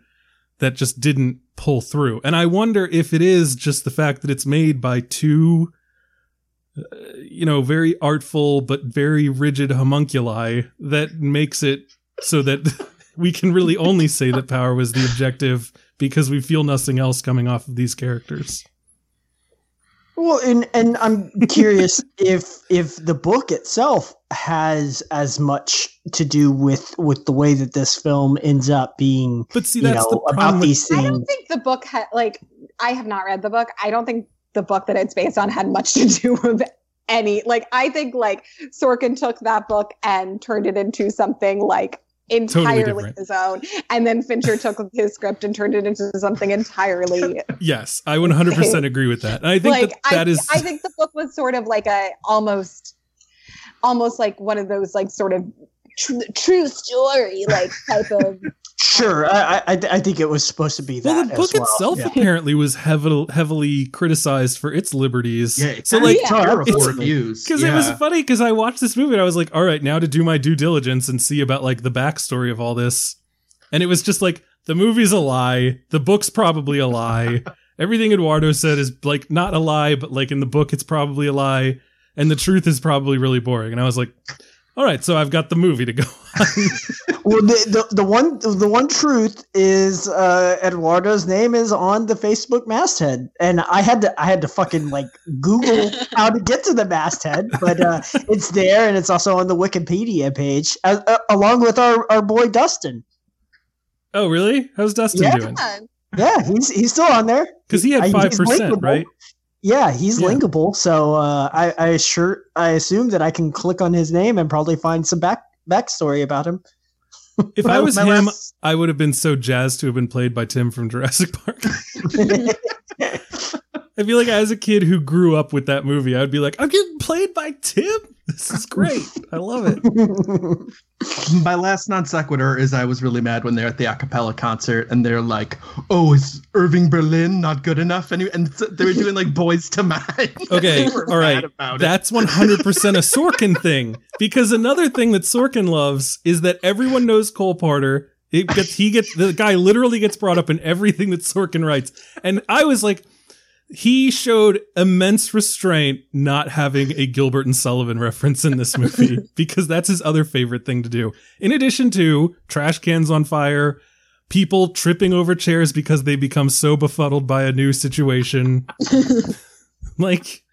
that just didn't pull through. And I wonder if it is just the fact that it's made by two, uh, you know, very artful, but very rigid homunculi that makes it so that we can really only say that power was the objective because we feel nothing else coming off of these characters. Well, and, and I'm curious if, if the book itself has as much to do with, with the way that this film ends up being, but see, that's you know, the problem about these things. I don't think the book had, like, I have not read the book. I don't think the book that it's based on had much to do with any, like, I think like Sorkin took that book and turned it into something like entirely totally his own, and then Fincher took his script and turned it into something entirely. Yes, I one hundred percent agree with that. And I think like, that, that I, is. I think the book was sort of like a almost, almost like one of those like sort of tr- true story like type of. Sure, I, I I think it was supposed to be that. Well, the book as well. itself yeah. apparently was heavily heavily criticized for its liberties. Yeah, so like terrible yeah. reviews. Because yeah. it was funny because I watched this movie and I was like, all right, now to do my due diligence and see about like the backstory of all this, and it was just like the movie's a lie, the book's probably a lie, everything Eduardo said is like not a lie, but like in the book it's probably a lie, and the truth is probably really boring. And I was like, all right, so I've got the movie to go on. Well, the, the the one the one truth is uh, Eduardo's name is on the Facebook masthead, and I had to I had to fucking like Google how to get to the masthead, but uh, it's there, and it's also on the Wikipedia page, uh, uh, along with our, our boy Dustin. Oh, really? How's Dustin yeah. doing? Yeah, he's he's still on there because he had five percent, right? Yeah, he's yeah. linkable, so uh, I I sure I assume that I can click on his name and probably find some back backstory about him. If I was him, last... I would have been so jazzed to have been played by Tim from Jurassic Park. I feel like as a kid who grew up with that movie, I would be like, I'm getting played by Tim. This is great. I love it. My last non sequitur is I was really mad when they're at the a cappella concert and they're like, oh, is Irving Berlin not good enough? And, and they were doing like Boys to Mine. Okay. All right. That's one hundred percent a Sorkin thing, because another thing that Sorkin loves is that everyone knows Cole Porter. It gets, he gets, the guy literally gets brought up in everything that Sorkin writes. And I was like, he showed immense restraint not having a Gilbert and Sullivan reference in this movie, because that's his other favorite thing to do. In addition to trash cans on fire, people tripping over chairs because they become so befuddled by a new situation. Like,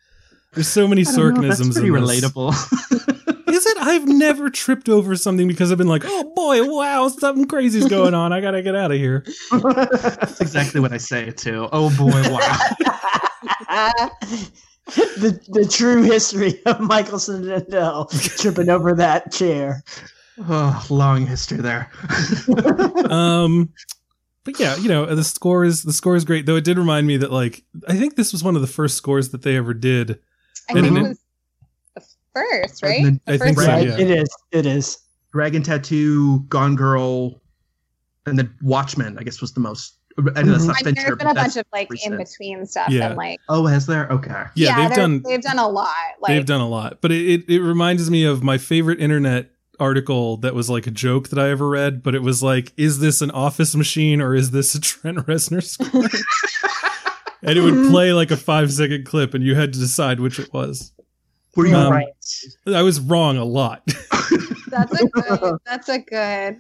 there's so many Sorkinisms in this. That's pretty relatable. Is it? I've never tripped over something because I've been like, oh boy, wow, something crazy's going on. I got to get out of here. That's exactly what I say too. Oh boy, wow. the the true history of Michael Snydel tripping over that chair. Oh, long history there. um, but yeah, you know, the score is the score is great. Though it did remind me that, like, I think this was one of the first scores that they ever did. I and think it was the first, right? The, the I first think so, yeah. It is. It is. Dragon Tattoo, Gone Girl, and the Watchmen. I guess was the most. I know that's not Fincher, there's been a bunch of like in between stuff yeah. and like oh has there okay yeah, yeah they've done they've done a lot like, they've done a lot but it, it it reminds me of my favorite internet article that was like a joke that I ever read, but it was like, is this an office machine or is this a Trent Reznor score? And it would play like a five second clip and you had to decide which it was. Were you um, right? I was wrong a lot. That's a good that's a good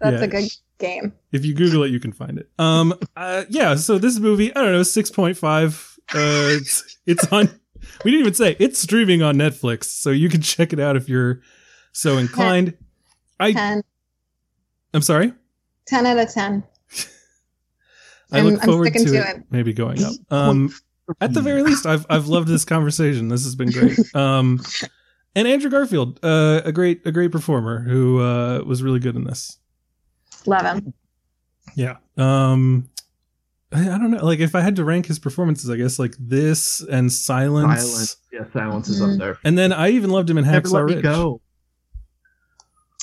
That's yeah. a good game. If you Google it, you can find it. Um, uh, yeah. So this movie, I don't know, six point five. Uh, it's, it's on. We didn't even say it's streaming on Netflix, so you can check it out if you're so inclined. ten. I. ten. I'm sorry. Ten out of ten. I I'm, look forward to, to it, it maybe going up. Um, at the very least, I've I've loved this conversation. This has been great. Um, and Andrew Garfield, uh, a great a great performer who uh, was really good in this. Love him. Yeah. Um, I, I don't know. Like, if I had to rank his performances, I guess like this and Silence. Silence. Yeah, Silence is mm. up there. And then I even loved him in Hacksaw Ridge. Never Let Me Go.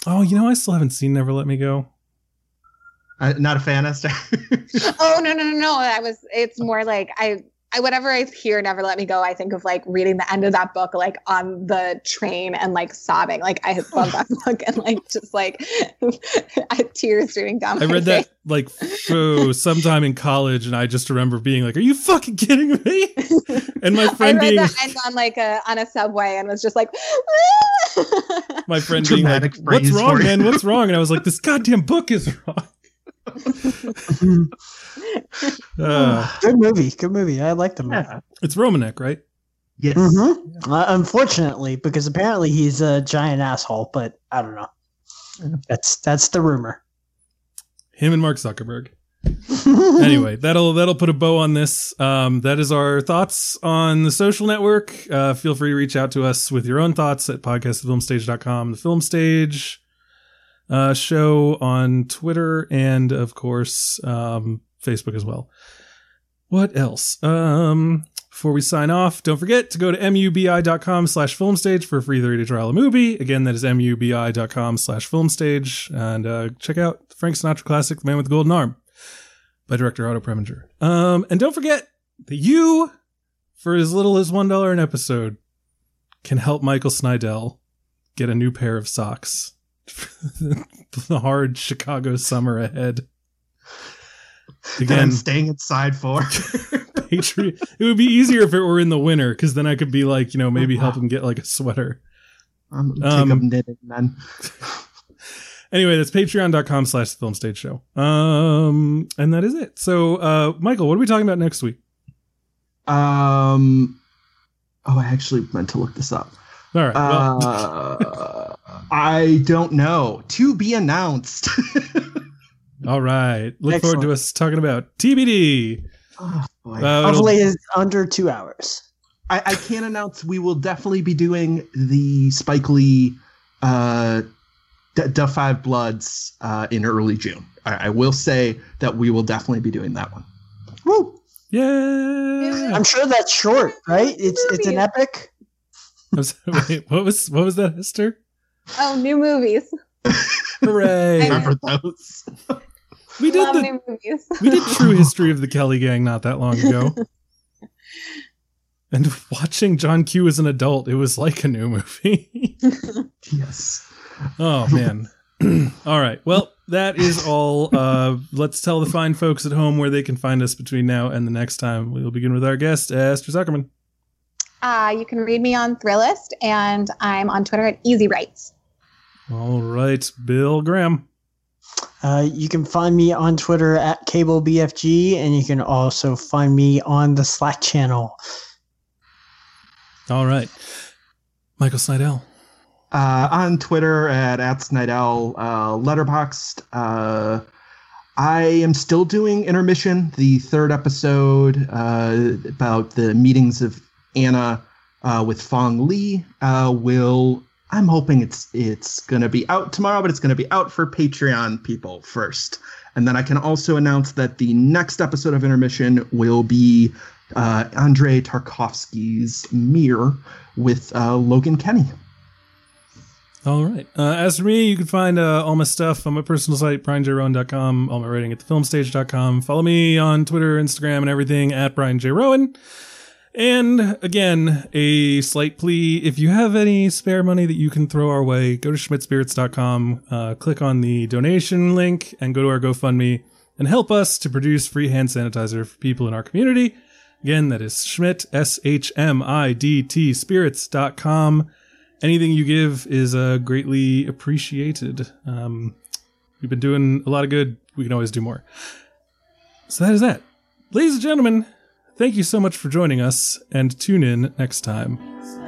Oh, you know, I still haven't seen Never Let Me Go. I, not a fan, Esther. Oh, no, no, no, no. I was, it's more like I, I, whenever I hear Never Let Me Go, I think of like reading the end of that book, like on the train and like sobbing. Like I love that book and like just like tears streaming down my face. I read that like oh, sometime in college and I just remember being like, are you fucking kidding me? And my friend I read being that end on like a, on a subway and was just like, my friend being like, what's wrong, man? What's wrong? And I was like, this goddamn book is wrong. uh, good movie, good movie. I like the movie. Yeah. It's Romanek, right? Yes. Mm-hmm. Uh, unfortunately, because apparently he's a giant asshole, but I don't know. That's that's the rumor. Him and Mark Zuckerberg. Anyway, that'll that'll put a bow on this. Um, that is our thoughts on The Social Network. Uh, feel free to reach out to us with your own thoughts at podcast at film stage dot com. The Film Stage Uh, show on Twitter and of course um, Facebook as well. What else? Um, before we sign off, don't forget to go to mubi dot com slash film stage for a free thirty day trial of Mubi. Again, that is mubi dot com slash film stage, and uh, check out the Frank Sinatra classic The Man with the Golden Arm by director Otto Preminger. Um, and don't forget that you, for as little as one dollar an episode, can help Michael Snydel get a new pair of socks. The hard Chicago summer ahead. Again, I'm staying inside for Patreon. It would be easier if it were in the winter, because then I could be like, you know, maybe help him get like a sweater. I'm gonna um, take him knitting, man. Anyway, that's patreon dot com slash film stage show. Um, and that is it. So, uh, Michael, what are we talking about next week? Um, oh, I actually meant to look this up. All right. Well. Uh, I don't know. To be announced. All right. Look Excellent. forward to us talking about T B D. Oh, boy. Uh, Hopefully it's under two hours. I, I can announce we will definitely be doing the Spike Lee uh, D- D- Five Bloods uh, in early June. I, I will say that we will definitely be doing that one. Woo! Yeah. I'm sure that's short, right? It's it's an epic. Wait, what was what was that, Esther? Oh, new movies! Hooray! Remember those? We did Love the new movies. We did True History of the Kelly Gang not that long ago, and watching John Q as an adult, it was like a new movie. Yes. Oh man! All right. Well, that is all. Uh, let's tell the fine folks at home where they can find us between now and the next time. We will begin with our guest, Esther Zuckerman. Uh, you can read me on Thrillist, and I'm on Twitter at Easy Writes. All right, Bill Graham. Uh, you can find me on Twitter at Cable B F G, and you can also find me on the Slack channel. All right. Michael Snydel. Uh, on Twitter at, at Snydel, uh, Letterboxd. Uh, I am still doing Intermission, the third episode uh, about the meetings of Anna uh, with Fong Lee uh, will. I'm hoping it's it's gonna be out tomorrow, but it's gonna be out for Patreon people first, and then I can also announce that the next episode of Intermission will be uh, Andrei Tarkovsky's Mirror with uh, Logan Kenny. All right. Uh, as for me, you can find uh, all my stuff on my personal site, brian j rowan dot com. All my writing at the film stage dot com. Follow me on Twitter, Instagram, and everything at brian j rowan. And again, a slight plea. If you have any spare money that you can throw our way, go to schmidt spirits dot com, uh, click on the donation link, and go to our GoFundMe and help us to produce free hand sanitizer for people in our community. Again, that is Schmidt, S H M I D T, spirits dot com. Anything you give is uh, greatly appreciated. Um, We've been doing a lot of good. We can always do more. So that is that. Ladies and gentlemen, thank you so much for joining us, and tune in next time.